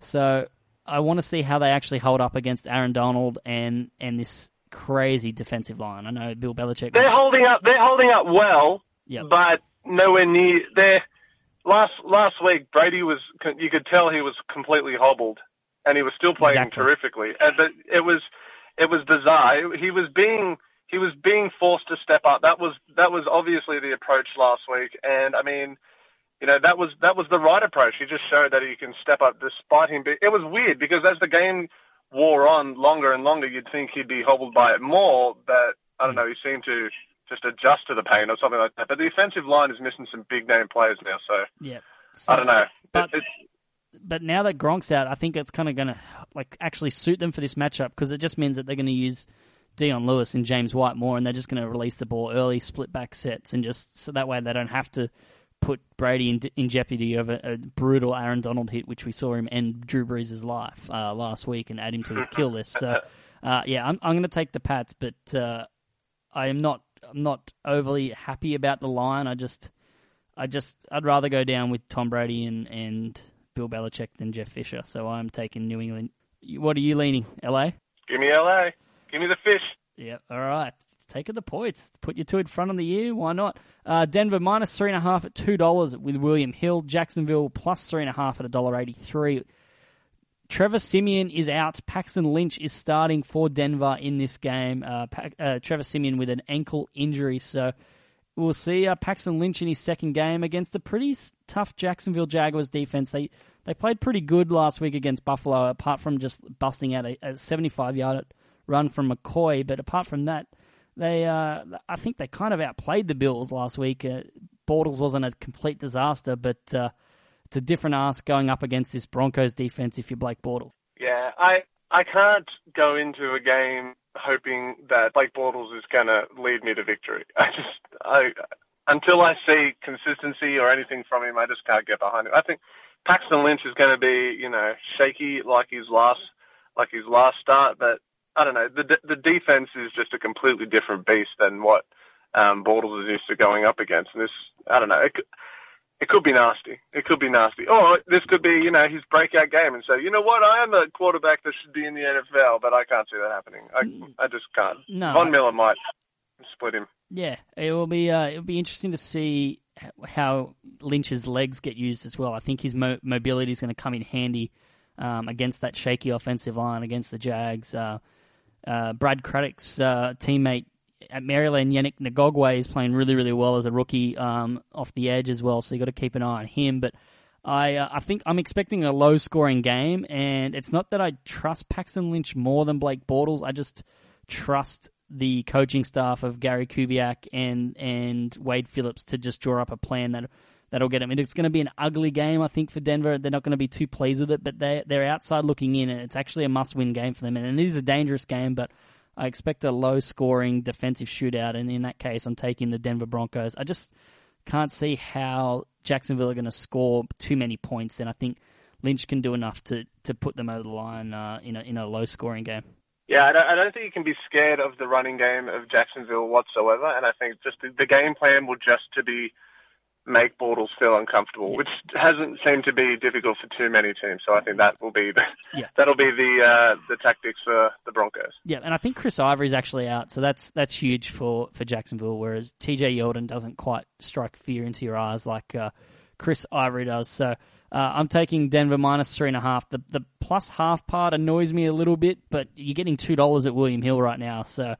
So I want to see how they actually hold up against Aaron Donald and and this crazy defensive line. I know Bill Belichick. They're holding up. They're holding up well, yep. But nowhere near. They're last last week. Brady was. You could tell he was completely hobbled. And he was still playing exactly. terrifically. And but it was, it was bizarre. He was being, he was being forced to step up. That was, that was obviously the approach last week. And I mean, you know, that was, that was the right approach. He just showed that he can step up despite him. It was weird because as the game wore on longer and longer, you'd think he'd be hobbled by it more. But I don't know. He seemed to just adjust to the pain or something like that. But the offensive line is missing some big name players now. So yeah, so, I don't know. But it, it's, But now that Gronk's out, I think it's kind of going to like actually suit them for this matchup because it just means that they're going to use Dion Lewis and James White more, and they're just going to release the ball early, split back sets, and just so that way they don't have to put Brady in, in jeopardy of a, a brutal Aaron Donald hit, which we saw him end Drew Brees' life uh, last week and add him to his kill list. So, uh, yeah, I'm, I'm going to take the Pats, but uh, I am not I'm not overly happy about the line. I just I just I'd rather go down with Tom Brady and. and Bill Belichick than Jeff Fisher, so I'm taking New England. What are you leaning, L A? Give me L A. Give me the fish. Yeah, all right. Take the points. Put your two in front of the year. Why not? Uh, Denver minus three and a half at two dollars with William Hill. Jacksonville plus three and a half at one dollar eighty-three. Trevor Siemian is out. Paxton Lynch is starting for Denver in this game. Uh, pa- uh, Trevor Siemian with an ankle injury, so... We'll see uh, Paxton Lynch in his second game against a pretty tough Jacksonville Jaguars defense. They they played pretty good last week against Buffalo, apart from just busting out a seventy-five-yard run from McCoy. But apart from that, they uh, I think they kind of outplayed the Bills last week. Uh, Bortles wasn't a complete disaster, but uh, it's a different ask going up against this Broncos defense if you're Blake Bortles. Yeah, I, I can't go into a game hoping that Blake Bortles is going to lead me to victory. I just, I, until I see consistency or anything from him, I just can't get behind him. I think Paxton Lynch is going to be, you know, shaky like his last, like his last start. But I don't know. The the defense is just a completely different beast than what um, Bortles is used to going up against. And this, I don't know. It could, It could be nasty. It could be nasty. Or this could be, you know, his breakout game and say, you know what, I am a quarterback that should be in the N F L, but I can't see that happening. I, I just can't. No, Von Miller might split him. Yeah, it will be uh, it'll be interesting to see how Lynch's legs get used as well. I think his mo- mobility is going to come in handy um, against that shaky offensive line, against the Jags. Uh, uh, Brad Craddock's uh, teammate, at Maryland, Yannick Ngakwe is playing really, really well as a rookie um, off the edge as well, so you got to keep an eye on him. But I uh, I think I'm expecting a low-scoring game, and it's not that I trust Paxton Lynch more than Blake Bortles. I just trust the coaching staff of Gary Kubiak and and Wade Phillips to just draw up a plan that, that'll get him. And it's going to be an ugly game, I think, for Denver. They're not going to be too pleased with it, but they, they're outside looking in, and it's actually a must-win game for them. And it is a dangerous game, but... I expect a low-scoring defensive shootout, and in that case, I'm taking the Denver Broncos. I just can't see how Jacksonville are going to score too many points, and I think Lynch can do enough to, to put them over the line uh, in a in a low-scoring game. Yeah, I don't, I don't think you can be scared of the running game of Jacksonville whatsoever, and I think just the, the game plan will just to be make Bortles feel uncomfortable, yeah. Which hasn't seemed to be difficult for too many teams. So I think that will be the yeah. that'll be the uh, the tactics for the Broncos. Yeah, and I think Chris Ivory's actually out, so that's that's huge for, for Jacksonville. Whereas T J Yeldon doesn't quite strike fear into your eyes like uh, Chris Ivory does. So uh, I'm taking Denver minus three and a half. The the plus half part annoys me a little bit, but you're getting two dollars at William Hill right now, so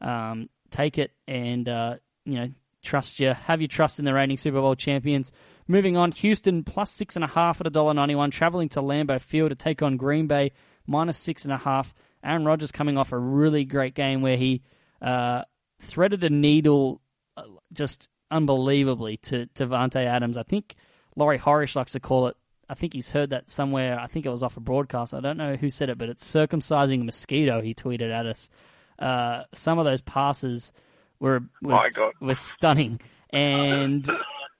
um, take it and uh, you know. trust you. Have your trust in the reigning Super Bowl champions. Moving on, Houston plus six and a half at one dollar ninety-one, traveling to Lambeau Field to take on Green Bay, minus six and a half. Aaron Rodgers coming off a really great game where he uh, threaded a needle just unbelievably to, to Devante Adams. I think Laurie Horish likes to call it, I think he's heard that somewhere. I think it was off a broadcast. I don't know who said it, but it's circumcising mosquito, he tweeted at us. Uh, some of those passes were were, were stunning. And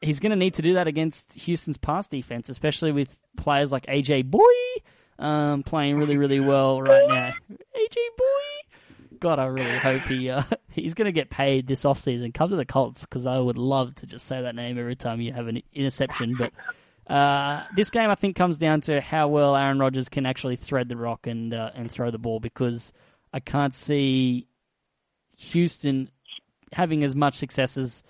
he's going to need to do that against Houston's pass defense, especially with players like A J. Bouye um, playing really, really well right now. A J. Bouye! God, I really hope he uh, he's going to get paid this offseason. Come to the Colts, because I would love to just say that name every time you have an interception, but... Uh, this game, I think, comes down to how well Aaron Rodgers can actually thread the rock and uh, and throw the ball, because I can't see Houston having as much success as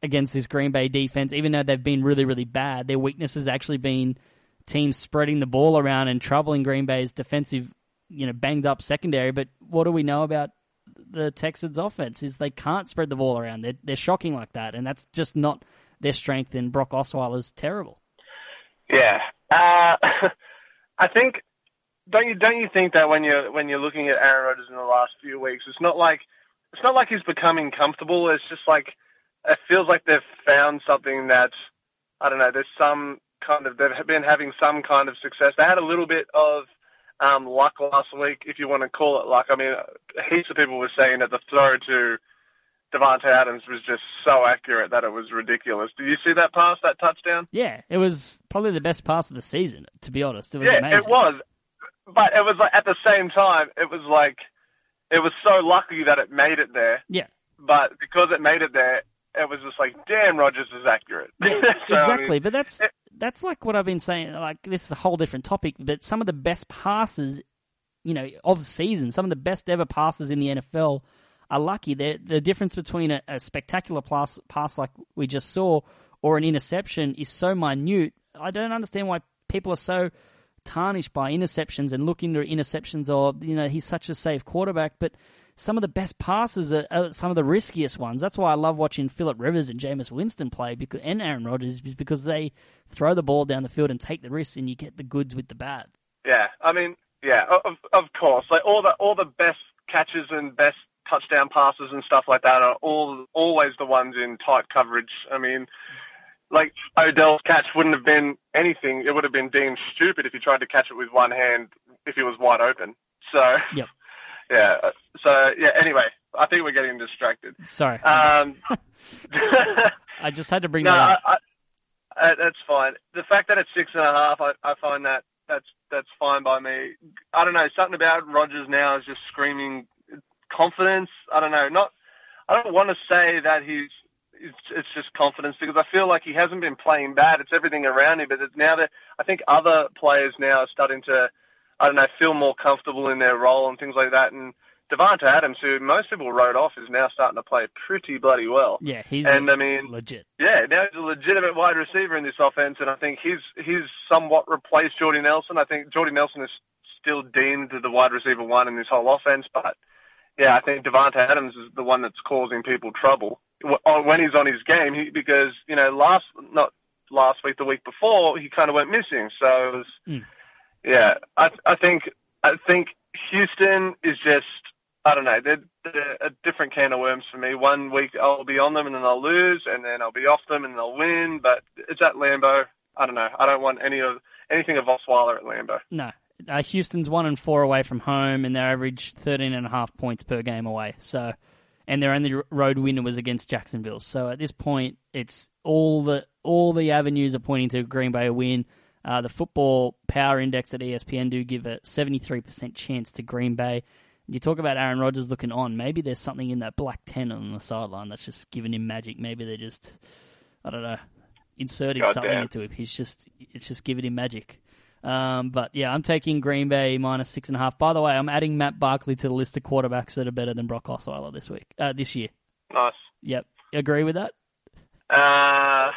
against this Green Bay defense, even though they've been really, really bad. Their weakness has actually been teams spreading the ball around and troubling Green Bay's defensive, you know, banged-up secondary. But what do we know about the Texans' offense is they can't spread the ball around. They're, they're shocking like that, and that's just not their strength, and Brock Osweiler's terrible. Yeah, uh, I think don't you don't you think that when you're when you're looking at Aaron Rodgers in the last few weeks, it's not like it's not like he's becoming comfortable. It's just like it feels like they've found something that I don't know. There's some kind of they've been having some kind of success. They had a little bit of um, luck last week, if you want to call it luck. I mean, heaps of people were saying that the throw to Devante Adams was just so accurate that it was ridiculous. Did you see that pass, that touchdown? Yeah, it was probably the best pass of the season, to be honest. It was yeah, amazing. It was. But it was like, at the same time, it was like, it was so lucky that it made it there. Yeah. But because it made it there, it was just like, damn, Rodgers is accurate. Yeah, so, exactly. I mean, but that's, it, that's like what I've been saying. Like, this is a whole different topic, but some of the best passes, you know, of the season, some of the best ever passes in the N F L are lucky. The, the difference between a, a spectacular pass, pass like we just saw or an interception is so minute. I don't understand why people are so tarnished by interceptions and look into interceptions or, you know, he's such a safe quarterback. But some of the best passes are, are some of the riskiest ones. That's why I love watching Phillip Rivers and Jameis Winston play because, and Aaron Rodgers is because they throw the ball down the field and take the risks and you get the goods with the bad. Yeah, I mean, yeah, of, of course. Like all the, all the best catches and best touchdown passes and stuff like that are all always the ones in tight coverage. I mean, like Odell's catch wouldn't have been anything. It would have been deemed stupid if he tried to catch it with one hand if he was wide open. So, yep. yeah. So, yeah, anyway, I think we're getting distracted. Sorry. Um, I just had to bring no, that up. I, I, that's fine. The fact that it's six and a half, I, I find that that's, that's fine by me. I don't know. Something about Rodgers now is just screaming confidence. I don't know. Not. I don't want to say that he's. It's, it's just confidence because I feel like he hasn't been playing bad. It's everything around him, but it's now that I think other players now are starting to, I don't know, feel more comfortable in their role and things like that. And Devante Adams, who most people wrote off, is now starting to play pretty bloody well. Yeah, he's. And I mean, legit. Yeah, now he's a legitimate wide receiver in this offense, and I think he's he's somewhat replaced Jordy Nelson. I think Jordy Nelson is still deemed the wide receiver one in this whole offense, but. Yeah, I think Devante Adams is the one that's causing people trouble when he's on his game he, because, you know, last not last week, the week before, he kind of went missing. So, it was, mm. yeah, I, I think I think Houston is just, I don't know, they're, they're a different can of worms for me. One week I'll be on them and then I'll lose and then I'll be off them and they'll win. But it's at Lambeau. I don't know. I don't want any of anything of Osweiler at Lambeau. No. Uh, Houston's one and four away from home, and they average thirteen and a half points per game away. So, and their only road winner was against Jacksonville. So at this point, it's all the all the avenues are pointing to Green Bay win. Uh, the football power index at E S P N do give a seventy three percent chance to Green Bay. You talk about Aaron Rodgers looking on. Maybe there's something in that black ten on the sideline that's just giving him magic. Maybe they're just, I don't know, inserting God something damn. into him. He's just it's just giving him magic. Um, but, yeah, I'm taking Green Bay minus six and a half. By the way, I'm adding Matt Barkley to the list of quarterbacks that are better than Brock Osweiler this week, uh, this year. Nice. Yep. You agree with that? Uh,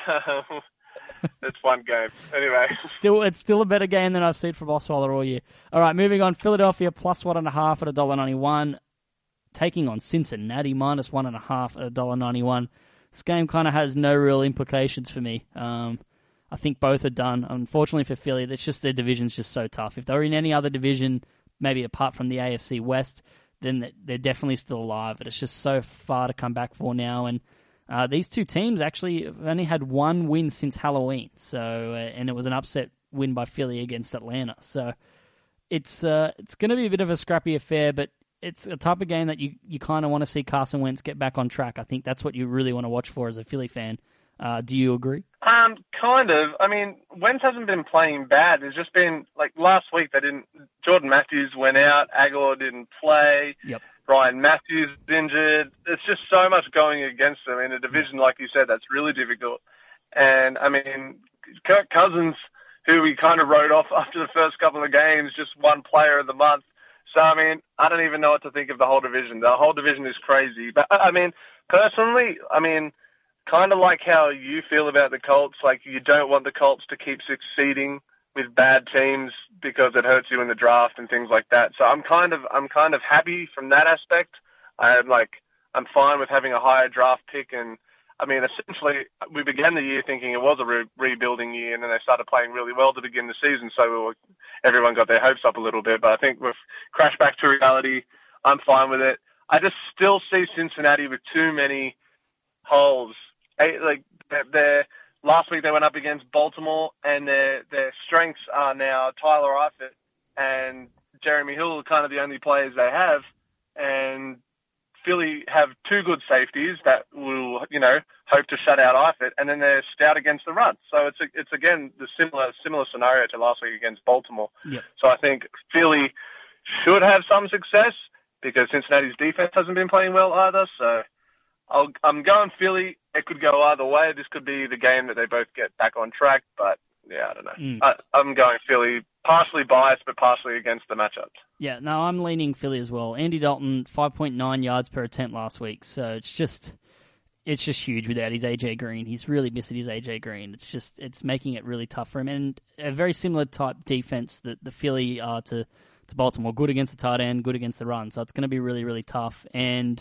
it's one game. Anyway. It's still, it's still a better game than I've seen from Osweiler all year. All right, moving on. Philadelphia plus one and a half at one dollar ninety-one. Taking on Cincinnati minus one and a half at one dollar ninety-one. this game kind of has no real implications for me. Um, I think both are done. Unfortunately for Philly, it's just their division's just so tough. If they were in any other division, maybe apart from the A F C West, then they're definitely still alive. But it's just so far to come back for now. And uh, these two teams actually have only had one win since Halloween. So, uh, and it was an upset win by Philly against Atlanta. So it's uh, it's going to be a bit of a scrappy affair, but it's a type of game that you, you kind of want to see Carson Wentz get back on track. I think that's what you really want to watch for as a Philly fan. Uh, do you agree? Um, kind of. I mean, Wentz hasn't been playing bad. There's just been, like, last week they didn't. Jordan Matthews went out. Aguilar didn't play. Yep. Ryan Matthews was injured. There's just so much going against them in a division, like you said, that's really difficult. And, I mean, Kirk Cousins, who we kind of wrote off after the first couple of games, just one player of the month. So, I mean, I don't even know what to think of the whole division. The whole division is crazy. But, I mean, personally, I mean, kind of like how you feel about the Colts, like you don't want the Colts to keep succeeding with bad teams because it hurts you in the draft and things like that. So I'm kind of I'm kind of happy from that aspect. I'm like I'm fine with having a higher draft pick, and I mean essentially we began the year thinking it was a re- rebuilding year, and then they started playing really well to begin the season. So we were, everyone got their hopes up a little bit, but I think we've crashed back to reality. I'm fine with it. I just still see Cincinnati with too many holes. Like they're, last week they went up against Baltimore, and their their strengths are now Tyler Eifert and Jeremy Hill are kind of the only players they have, and Philly have two good safeties that will, you know, hope to shut out Eifert, and then they're stout against the run. So it's it's again the similar similar scenario to last week against Baltimore. Yep. So I think Philly should have some success because Cincinnati's defense hasn't been playing well either. So I'll, I'm going Philly. It could go either way. This could be the game that they both get back on track, but yeah, I don't know. Mm. I, I'm going Philly, partially biased, but partially against the matchups. Yeah, no, I'm leaning Philly as well. Andy Dalton, five point nine yards per attempt last week, so it's just it's just huge without his A J Green. He's really missing his A J Green. It's just it's making it really tough for him, and a very similar type defense that the Philly are to, to Baltimore. Good against the tight end, good against the run, so it's going to be really, really tough, and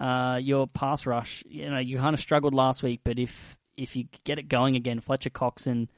Uh, your pass rush, you know, you kind of struggled last week, but if if you get it going again, Fletcher Cox and,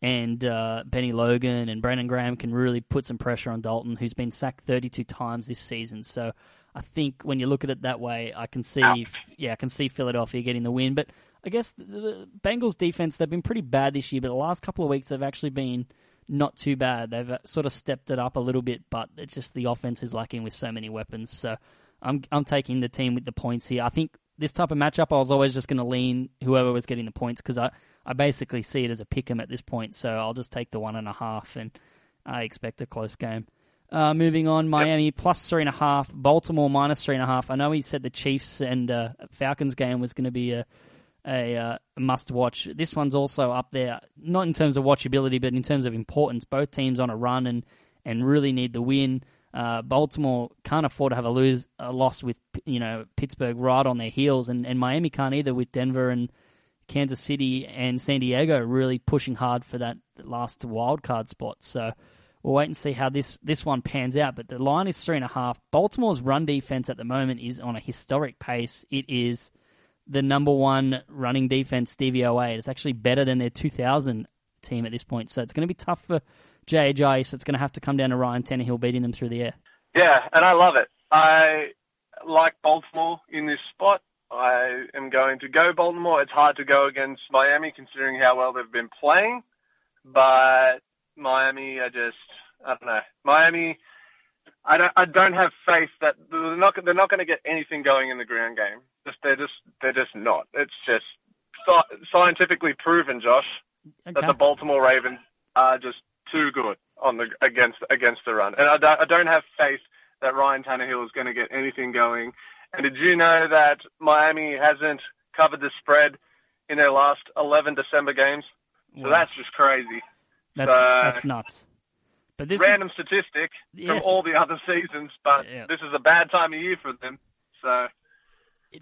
and uh, Benny Logan and Brandon Graham can really put some pressure on Dalton, who's been sacked thirty-two times this season. So I think when you look at it that way, I can see, Ouch. yeah, I can see Philadelphia getting the win. But I guess the, the Bengals defense, they've been pretty bad this year, but the last couple of weeks they've actually been not too bad. They've sort of stepped it up a little bit, but it's just the offense is lacking with so many weapons. So I'm I'm taking the team with the points here. I think this type of matchup, I was always just going to lean whoever was getting the points because I, I basically see it as a pick-em at this point, so I'll just take the one and a half, and I expect a close game. Uh, moving on, Miami yep. plus three and a half, Baltimore minus three and a half. I know we said the Chiefs and uh, Falcons game was going to be a, a, a must-watch. This one's also up there, not in terms of watchability, but in terms of importance. Both teams on a run and, and really need the win. Uh, Baltimore can't afford to have a lose a loss with, you know, Pittsburgh right on their heels, and, and Miami can't either with Denver and Kansas City and San Diego really pushing hard for that last wild card spot. So we'll wait and see how this, this one pans out. But the line is three and a half. Baltimore's run defense at the moment is on a historic pace. It is the number one running defense D V O A. It's actually better than their two thousand team at this point. So it's going to be tough for J J, so it's going to have to come down to Ryan Tannehill beating them through the air. Yeah, and I love it. I like Baltimore in this spot. I am going to go Baltimore. It's hard to go against Miami considering how well they've been playing, but Miami, I just, I don't know. Miami, I don't, I don't have faith that they're not, they're not going to get anything going in the ground game. Just, they're just, they're just not. It's just scientifically proven, Josh, okay, that the Baltimore Ravens are just too good on the against against the run, and I don't, I don't have faith that Ryan Tannehill is going to get anything going. And did you know that Miami hasn't covered the spread in their last eleven December games? So wow. That's just crazy. That's so, that's nuts. But this random is, statistic yes. from all the other seasons, but yeah. This is a bad time of year for them. So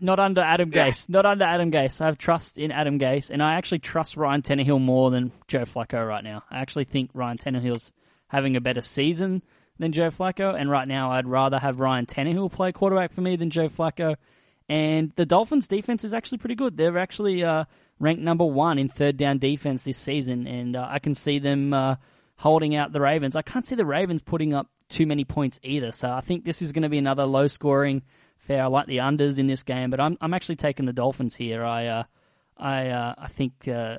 not under Adam yeah. Gase. Not under Adam Gase. I have trust in Adam Gase, and I actually trust Ryan Tannehill more than Joe Flacco right now. I actually think Ryan Tannehill's having a better season than Joe Flacco, and right now I'd rather have Ryan Tannehill play quarterback for me than Joe Flacco. And the Dolphins' defense is actually pretty good. They're actually uh, ranked number one in third down defense this season, and uh, I can see them uh, holding out the Ravens. I can't see the Ravens putting up too many points either, so I think this is going to be another low-scoring fair. I like the unders in this game, but I'm I'm actually taking the Dolphins here. I uh, I uh, I think uh,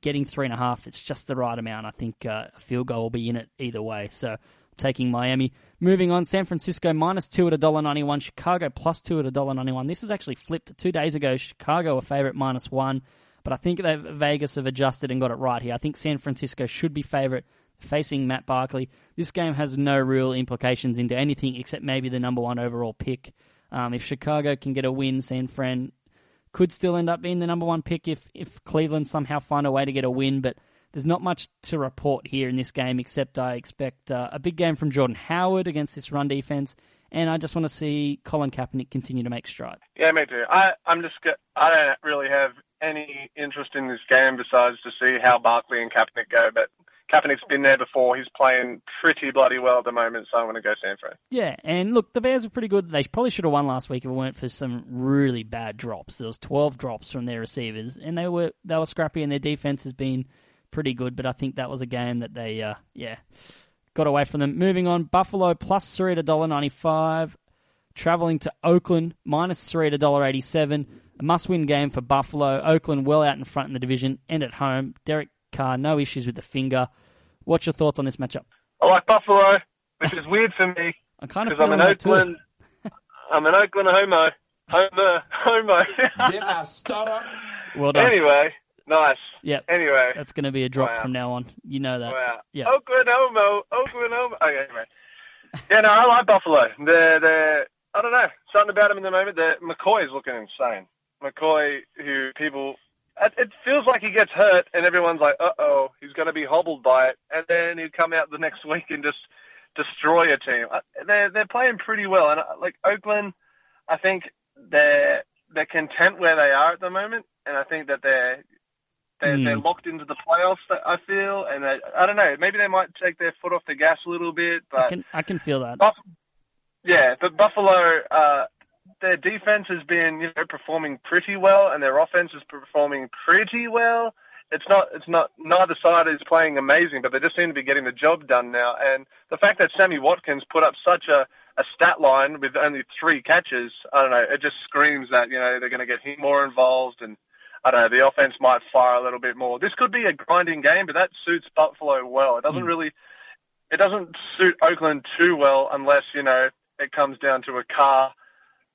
getting three and a half, it's just the right amount. I think uh, a field goal will be in it either way, so taking Miami. Moving on, San Francisco minus two at one dollar ninety-one. Chicago plus two at one dollar ninety-one. This is actually flipped two days ago. Chicago a favorite minus one, but I think they've, Vegas have adjusted and got it right here. I think San Francisco should be favorite facing Matt Barkley. This game has no real implications into anything except maybe the number one overall pick. Um, if Chicago can get a win, San Fran could still end up being the number one pick if, if Cleveland somehow find a way to get a win, but there's not much to report here in this game, except I expect uh, a big game from Jordan Howard against this run defense, and I just want to see Colin Kaepernick continue to make strides. Yeah, me too. I, I'm just I don't really have any interest in this game besides to see how Barkley and Kaepernick go, but Kaepernick's been there before. He's playing pretty bloody well at the moment, so I'm going to go San Fran. Yeah, and look, the Bears are pretty good. They probably should have won last week if it weren't for some really bad drops. There was twelve drops from their receivers, and they were they were scrappy, and their defense has been pretty good, but I think that was a game that they, uh, yeah, got away from them. Moving on, Buffalo plus three at one dollar ninety-five, traveling to Oakland minus three at one dollar eighty-seven. A must-win game for Buffalo. Oakland well out in front in the division and at home. Derek Carr, no issues with the finger. What's your thoughts on this matchup? I like Buffalo, which is weird for me. I kind of feel I'm an Oakland. I'm an Oakland homo, homo, homo. Did I stutter? Well done. Anyway. Nice. Yep. Anyway. That's going to be a drop wow. from now on. You know that. Wow. Yep. Oakland Homo. Oakland Homo. Okay, anyway. Yeah, no, I like Buffalo. They're, they're, I don't know, something about them in the moment. They're, McCoy's looking insane. McCoy, who people, it feels like he gets hurt and everyone's like, uh-oh, he's going to be hobbled by it. And then he'd come out the next week and just destroy a team. They're, they're playing pretty well. And, like, Oakland, I think they're, they're content where they are at the moment. And I think that they're... They're, mm. they're locked into the playoffs, I feel, and they, I don't know. Maybe they might take their foot off the gas a little bit. But I can, I can feel that. Buff- yeah, but Buffalo, uh, their defense has been you know performing pretty well, and their offense is performing pretty well. It's not, it's not. Neither side is playing amazing, but they just seem to be getting the job done now. And the fact that Sammy Watkins put up such a, a stat line with only three catches, I don't know. It just screams that you know they're going to get him more involved and. I don't know, the offense might fire a little bit more. This could be a grinding game, but that suits Buffalo well. It doesn't really, it doesn't suit Oakland too well unless, you know, it comes down to a Carr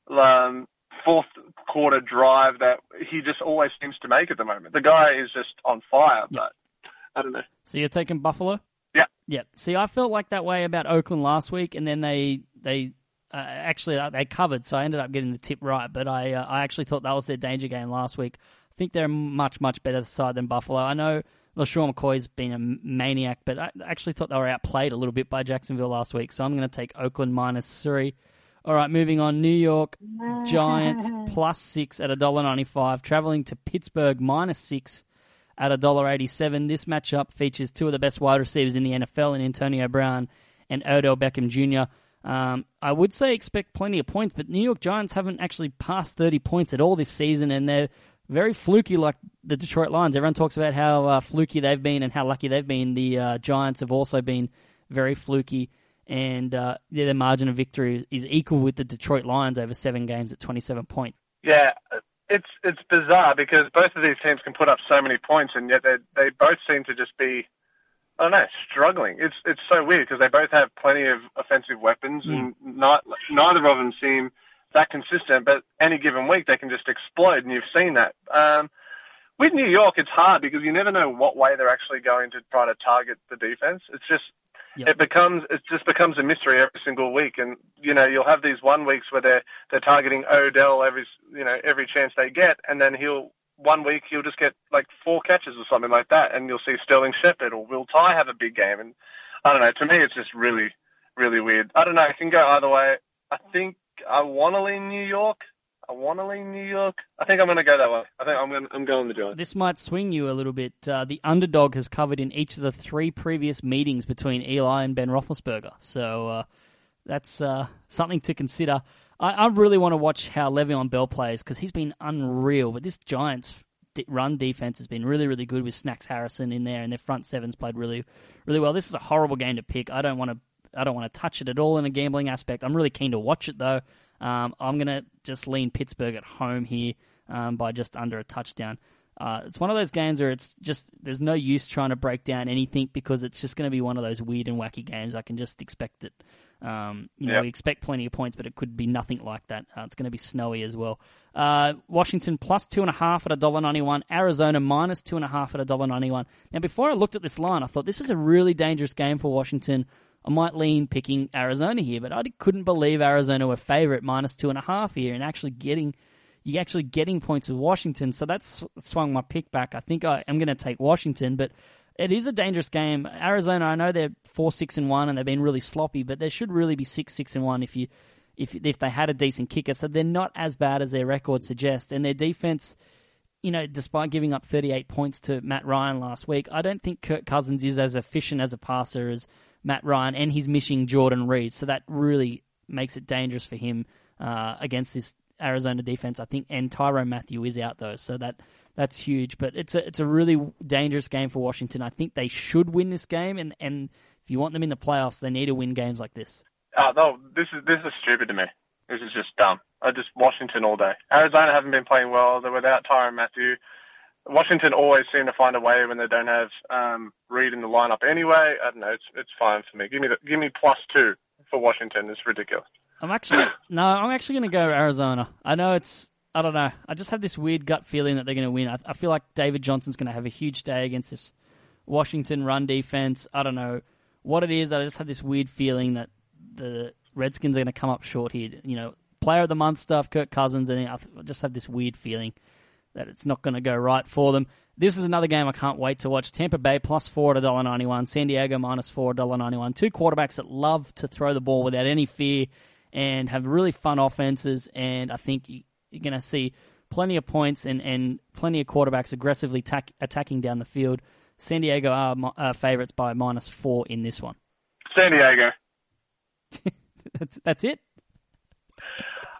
um, fourth quarter drive that he just always seems to make at the moment. The guy is just on fire, but yeah. I don't know. So you're taking Buffalo? Yeah. Yeah. See, I felt like that way about Oakland last week, and then they... they... Uh, actually, they covered, so I ended up getting the tip right, but I uh, I actually thought that was their danger game last week. I think they're a much, much better side than Buffalo. I know LaShawn McCoy's been a maniac, but I actually thought they were outplayed a little bit by Jacksonville last week, so I'm going to take Oakland minus three. All right, moving on. New York Giants plus six at one dollar ninety-five, traveling to Pittsburgh minus six at one dollar eighty-seven. This matchup features two of the best wide receivers in the N F L in Antonio Brown and Odell Beckham Junior, Um, I would say expect plenty of points, but New York Giants haven't actually passed thirty points at all this season, and they're very fluky like the Detroit Lions. Everyone talks about how uh, fluky they've been and how lucky they've been. The uh, Giants have also been very fluky, and uh, their margin of victory is equal with the Detroit Lions over seven games at twenty-seven points. Yeah, it's it's bizarre because both of these teams can put up so many points, and yet they they both seem to just be... I don't know, struggling. It's it's so weird because they both have plenty of offensive weapons and mm. not, neither of them seem that consistent, but any given week they can just explode, and you've seen that. Um, with New York, it's hard because you never know what way they're actually going to try to target the defense. It's just yep. it becomes it just becomes a mystery every single week, and you know you'll have these one weeks where they're they're targeting Odell every you know every chance they get, and then he'll. One week he'll just get like four catches or something like that, and you'll see Sterling Shepard or Will Tye have a big game. And I don't know. To me, it's just really, really weird. I don't know. It can go either way. I think I want to lean New York. I want to lean New York. I think I'm going to go that way. I think I'm going. I'm going the Giants. This might swing you a little bit. Uh, the underdog has covered in each of the three previous meetings between Eli and Ben Roethlisberger. So uh, that's uh, something to consider. I, I really want to watch how Le'Veon Bell plays because he's been unreal. But this Giants run defense has been really, really good with Snacks Harrison in there, and their front seven's played really, really well. This is a horrible game to pick. I don't want to. I don't want to touch it at all in a gambling aspect. I'm really keen to watch it though. Um, I'm gonna just lean Pittsburgh at home here um, by just under a touchdown. Uh, it's one of those games where it's just there's no use trying to break down anything because it's just going to be one of those weird and wacky games. I can just expect it. Um, you know, yep. We expect plenty of points, but it could be nothing like that. Uh, it's going to be snowy as well. Uh, Washington plus two and a half at a dollar ninety-one. Arizona minus two and a half at a dollar ninety-one. Now, before I looked at this line, I thought this is a really dangerous game for Washington. I might lean picking Arizona here, but I couldn't believe Arizona were favorite minus two and a half here, and actually getting you're actually getting points with Washington. So that's swung my pick back. I think I am going to take Washington, but it is a dangerous game. Arizona, I know they're four six and one, and they've been really sloppy, but they should really be six six and one if you if if they had a decent kicker. So they're not as bad as their record suggests, and their defense. You know, despite giving up thirty eight points to Matt Ryan last week, I don't think Kirk Cousins is as efficient as a passer as Matt Ryan, and he's missing Jordan Reed, so that really makes it dangerous for him uh, against this Arizona defense, I think. And Tyrann Mathieu is out though, so that that's huge. But it's a it's a really dangerous game for Washington. I think they should win this game, and, and if you want them in the playoffs, they need to win games like this. Uh, no, this is this is stupid to me. This is just dumb. I just Washington all day. Arizona haven't been playing well. They're without Tyrann Mathieu. Washington always seem to find a way when they don't have um, Reed in the lineup. Anyway, I don't know. It's it's fine for me. Give me the, give me plus two for Washington. It's ridiculous. I'm actually no. I'm actually going to go Arizona. I know it's. I don't know. I just have this weird gut feeling that they're going to win. I, I feel like David Johnson's going to have a huge day against this Washington run defense. I don't know what it is. I just have this weird feeling that the Redskins are going to come up short here. You know, player of the month stuff, Kirk Cousins, and I just have this weird feeling that it's not going to go right for them. This is another game I can't wait to watch. Tampa Bay plus four at one dollar ninety-one. San Diego minus four at one dollar ninety-one. Two quarterbacks that love to throw the ball without any fear and have really fun offenses. And I think you're going to see plenty of points and, and plenty of quarterbacks aggressively tack, attacking down the field. San Diego are, are favorites by minus four in this one. San Diego. that's, that's it?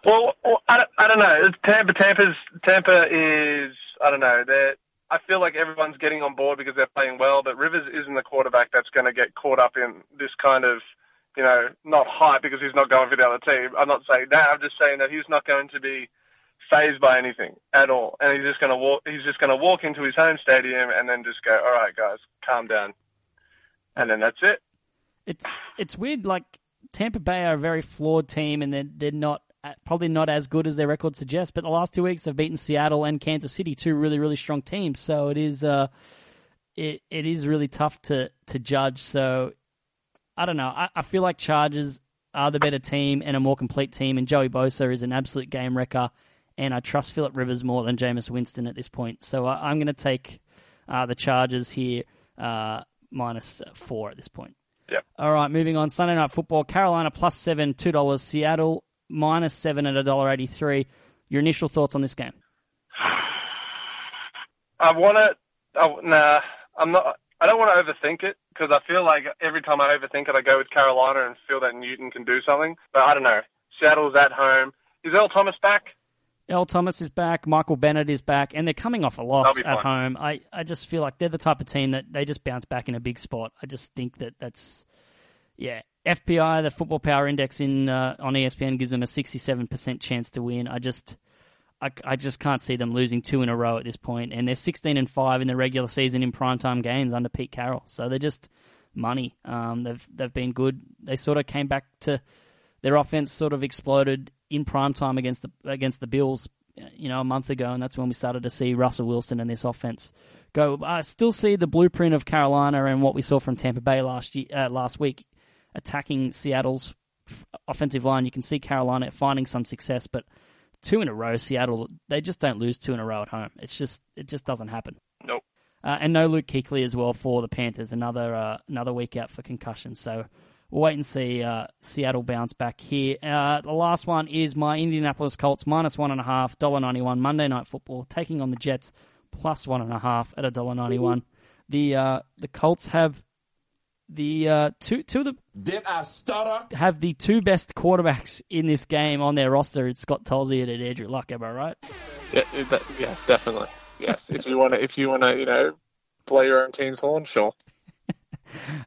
Well, I don't, I don't know. Tampa, Tampa's, Tampa is, I don't know. They're, I feel like everyone's getting on board because they're playing well, but Rivers isn't the quarterback that's going to get caught up in this kind of, you know, not hype because he's not going for the other team. I'm not saying that. I'm just saying that he's not going to be fazed by anything at all, and he's just going to walk. He's just going to walk into his home stadium and then just go, "All right, guys, calm down," and then that's it. It's it's weird. Like Tampa Bay are a very flawed team, and they're they're not. Probably not as good as their record suggests, but the last two weeks they've beaten Seattle and Kansas City, two really, really strong teams. So it is, uh, it it is really tough to to judge. So I don't know. I, I feel like Chargers are the better team and a more complete team, and Joey Bosa is an absolute game wrecker, and I trust Phillip Rivers more than Jameis Winston at this point. So I, I'm going to take uh, the Chargers here uh, minus four at this point. Yeah. All right, moving on. Sunday Night Football: Carolina plus seven, two dollars. Seattle minus seven at one dollar eighty-three. Your initial thoughts on this game? I want to... I, nah, I'm not... I don't want to overthink it because I feel like every time I overthink it, I go with Carolina and feel that Newton can do something. But I don't know. Seattle's at home. Is Earl Thomas back? Earl Thomas is back. Michael Bennett is back, and they're coming off a loss at home. I, I just feel like they're the type of team that they just bounce back in a big spot. I just think that that's... Yeah. F P I, the Football Power Index in uh, on E S P N, gives them a sixty-seven percent chance to win. I just, I, I just can't see them losing two in a row at this point. And they're sixteen and five in the regular season in primetime games under Pete Carroll. So they're just money. Um, they've they've been good. They sort of came back to their offense, sort of exploded in primetime against the against the Bills, you know, a month ago, and that's when we started to see Russell Wilson and this offense go. I still see the blueprint of Carolina and what we saw from Tampa Bay last year, uh, last week. Attacking Seattle's offensive line, you can see Carolina finding some success, but two in a row, Seattle, they just don't lose two in a row at home. It's just, it just doesn't happen. Nope. Uh, and no Luke Kuechly as well for the Panthers. Another, uh, another week out for concussion. So we'll wait and see uh, Seattle bounce back here. Uh, the last one is my Indianapolis Colts minus one and a half, one dollar ninety-one. Monday Night Football taking on the Jets plus one and a half at one dollar ninety-one. The uh, the Colts have the uh, two two of the Did I stutter? have the two best quarterbacks in this game on their roster. It's Scott Tolzien and Andrew Luck. Am I right? Yeah, that, yes, definitely. Yes, if you want to, if you want to, you know, play your own team's horn, sure.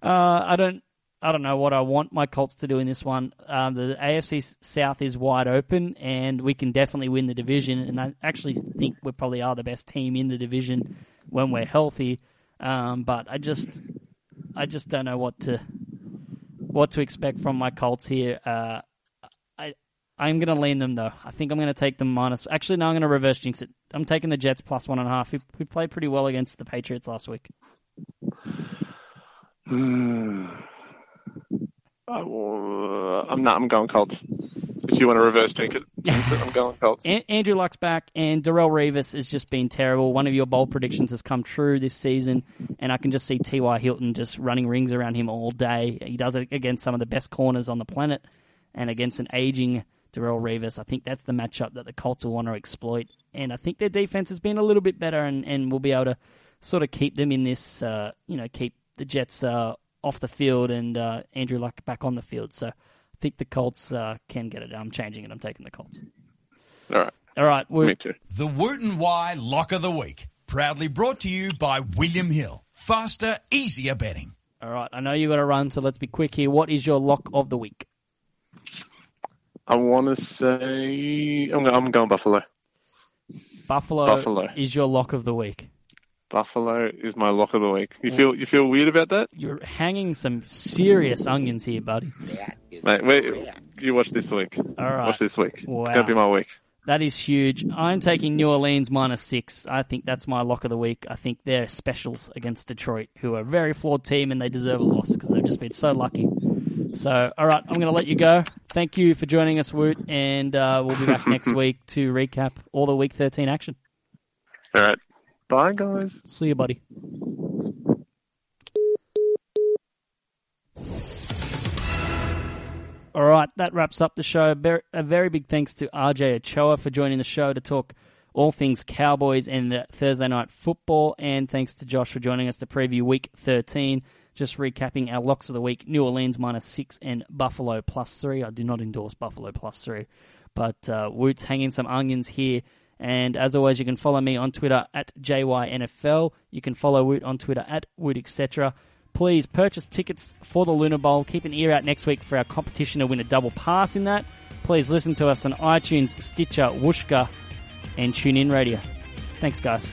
Uh, I don't, I don't know what I want my Colts to do in this one. Um, the A F C South is wide open, and we can definitely win the division. And I actually think we probably are the best team in the division when we're healthy. Um, but I just, I just don't know what to, what to expect from my Colts here. Uh, I, I'm going to lean them though. I think I'm going to take them minus. Actually, no, I'm going to reverse jinx it. I'm taking the Jets plus one and a half. We, we played pretty well against the Patriots last week. Hmm. I will, uh, I'm not. I'm going Colts. If you want to reverse jinx it, I'm going Colts. Andrew Luck's back, and Darrelle Revis has just been terrible. One of your bold predictions has come true this season, and I can just see T Y Hilton just running rings around him all day. He does it against some of the best corners on the planet, and against an aging Darrelle Revis. I think that's the matchup that the Colts will want to exploit, and I think their defense has been a little bit better, and, and we'll be able to sort of keep them in this. Uh, you know, keep the Jets. Uh, off the field and uh, Andrew Luck back on the field. So I think the Colts uh, can get it. I'm changing it. I'm taking the Colts. All right. All right. Me too. The Wooten Y Lock of the Week, proudly brought to you by William Hill. Faster, easier betting. All right. I know you got to run, so let's be quick here. What is your Lock of the Week? I want to say I'm, I'm going Buffalo. Buffalo. Buffalo is your Lock of the Week. Buffalo is my Lock of the Week. You feel you feel weird about that? You're hanging some serious onions here, buddy. Mate, wait, you watch this week. All right. Watch this week. Wow. It's going to be my week. That is huge. I'm taking New Orleans minus six. I think that's my Lock of the Week. I think they're specials against Detroit, who are a very flawed team, and they deserve a loss because they've just been so lucky. So, all right, I'm going to let you go. Thank you for joining us, Woot, and uh, we'll be back next week to recap all the Week thirteen action. All right. Bye, guys. See you, buddy. All right, that wraps up the show. A very big thanks to R J Ochoa for joining the show to talk all things Cowboys and the Thursday night football. And thanks to Josh for joining us to preview Week thirteen. Just recapping our Locks of the Week, New Orleans minus six and Buffalo plus three. I do not endorse Buffalo plus three, but uh, Woot's hanging some onions here. And as always, you can follow me on Twitter at J Y N F L. You can follow Woot on Twitter at Woot et cetera. Please purchase tickets for the Lunar Bowl. Keep an ear out next week for our competition to win a double pass in that. Please listen to us on iTunes, Stitcher, Wooshka, and TuneIn Radio. Thanks, guys.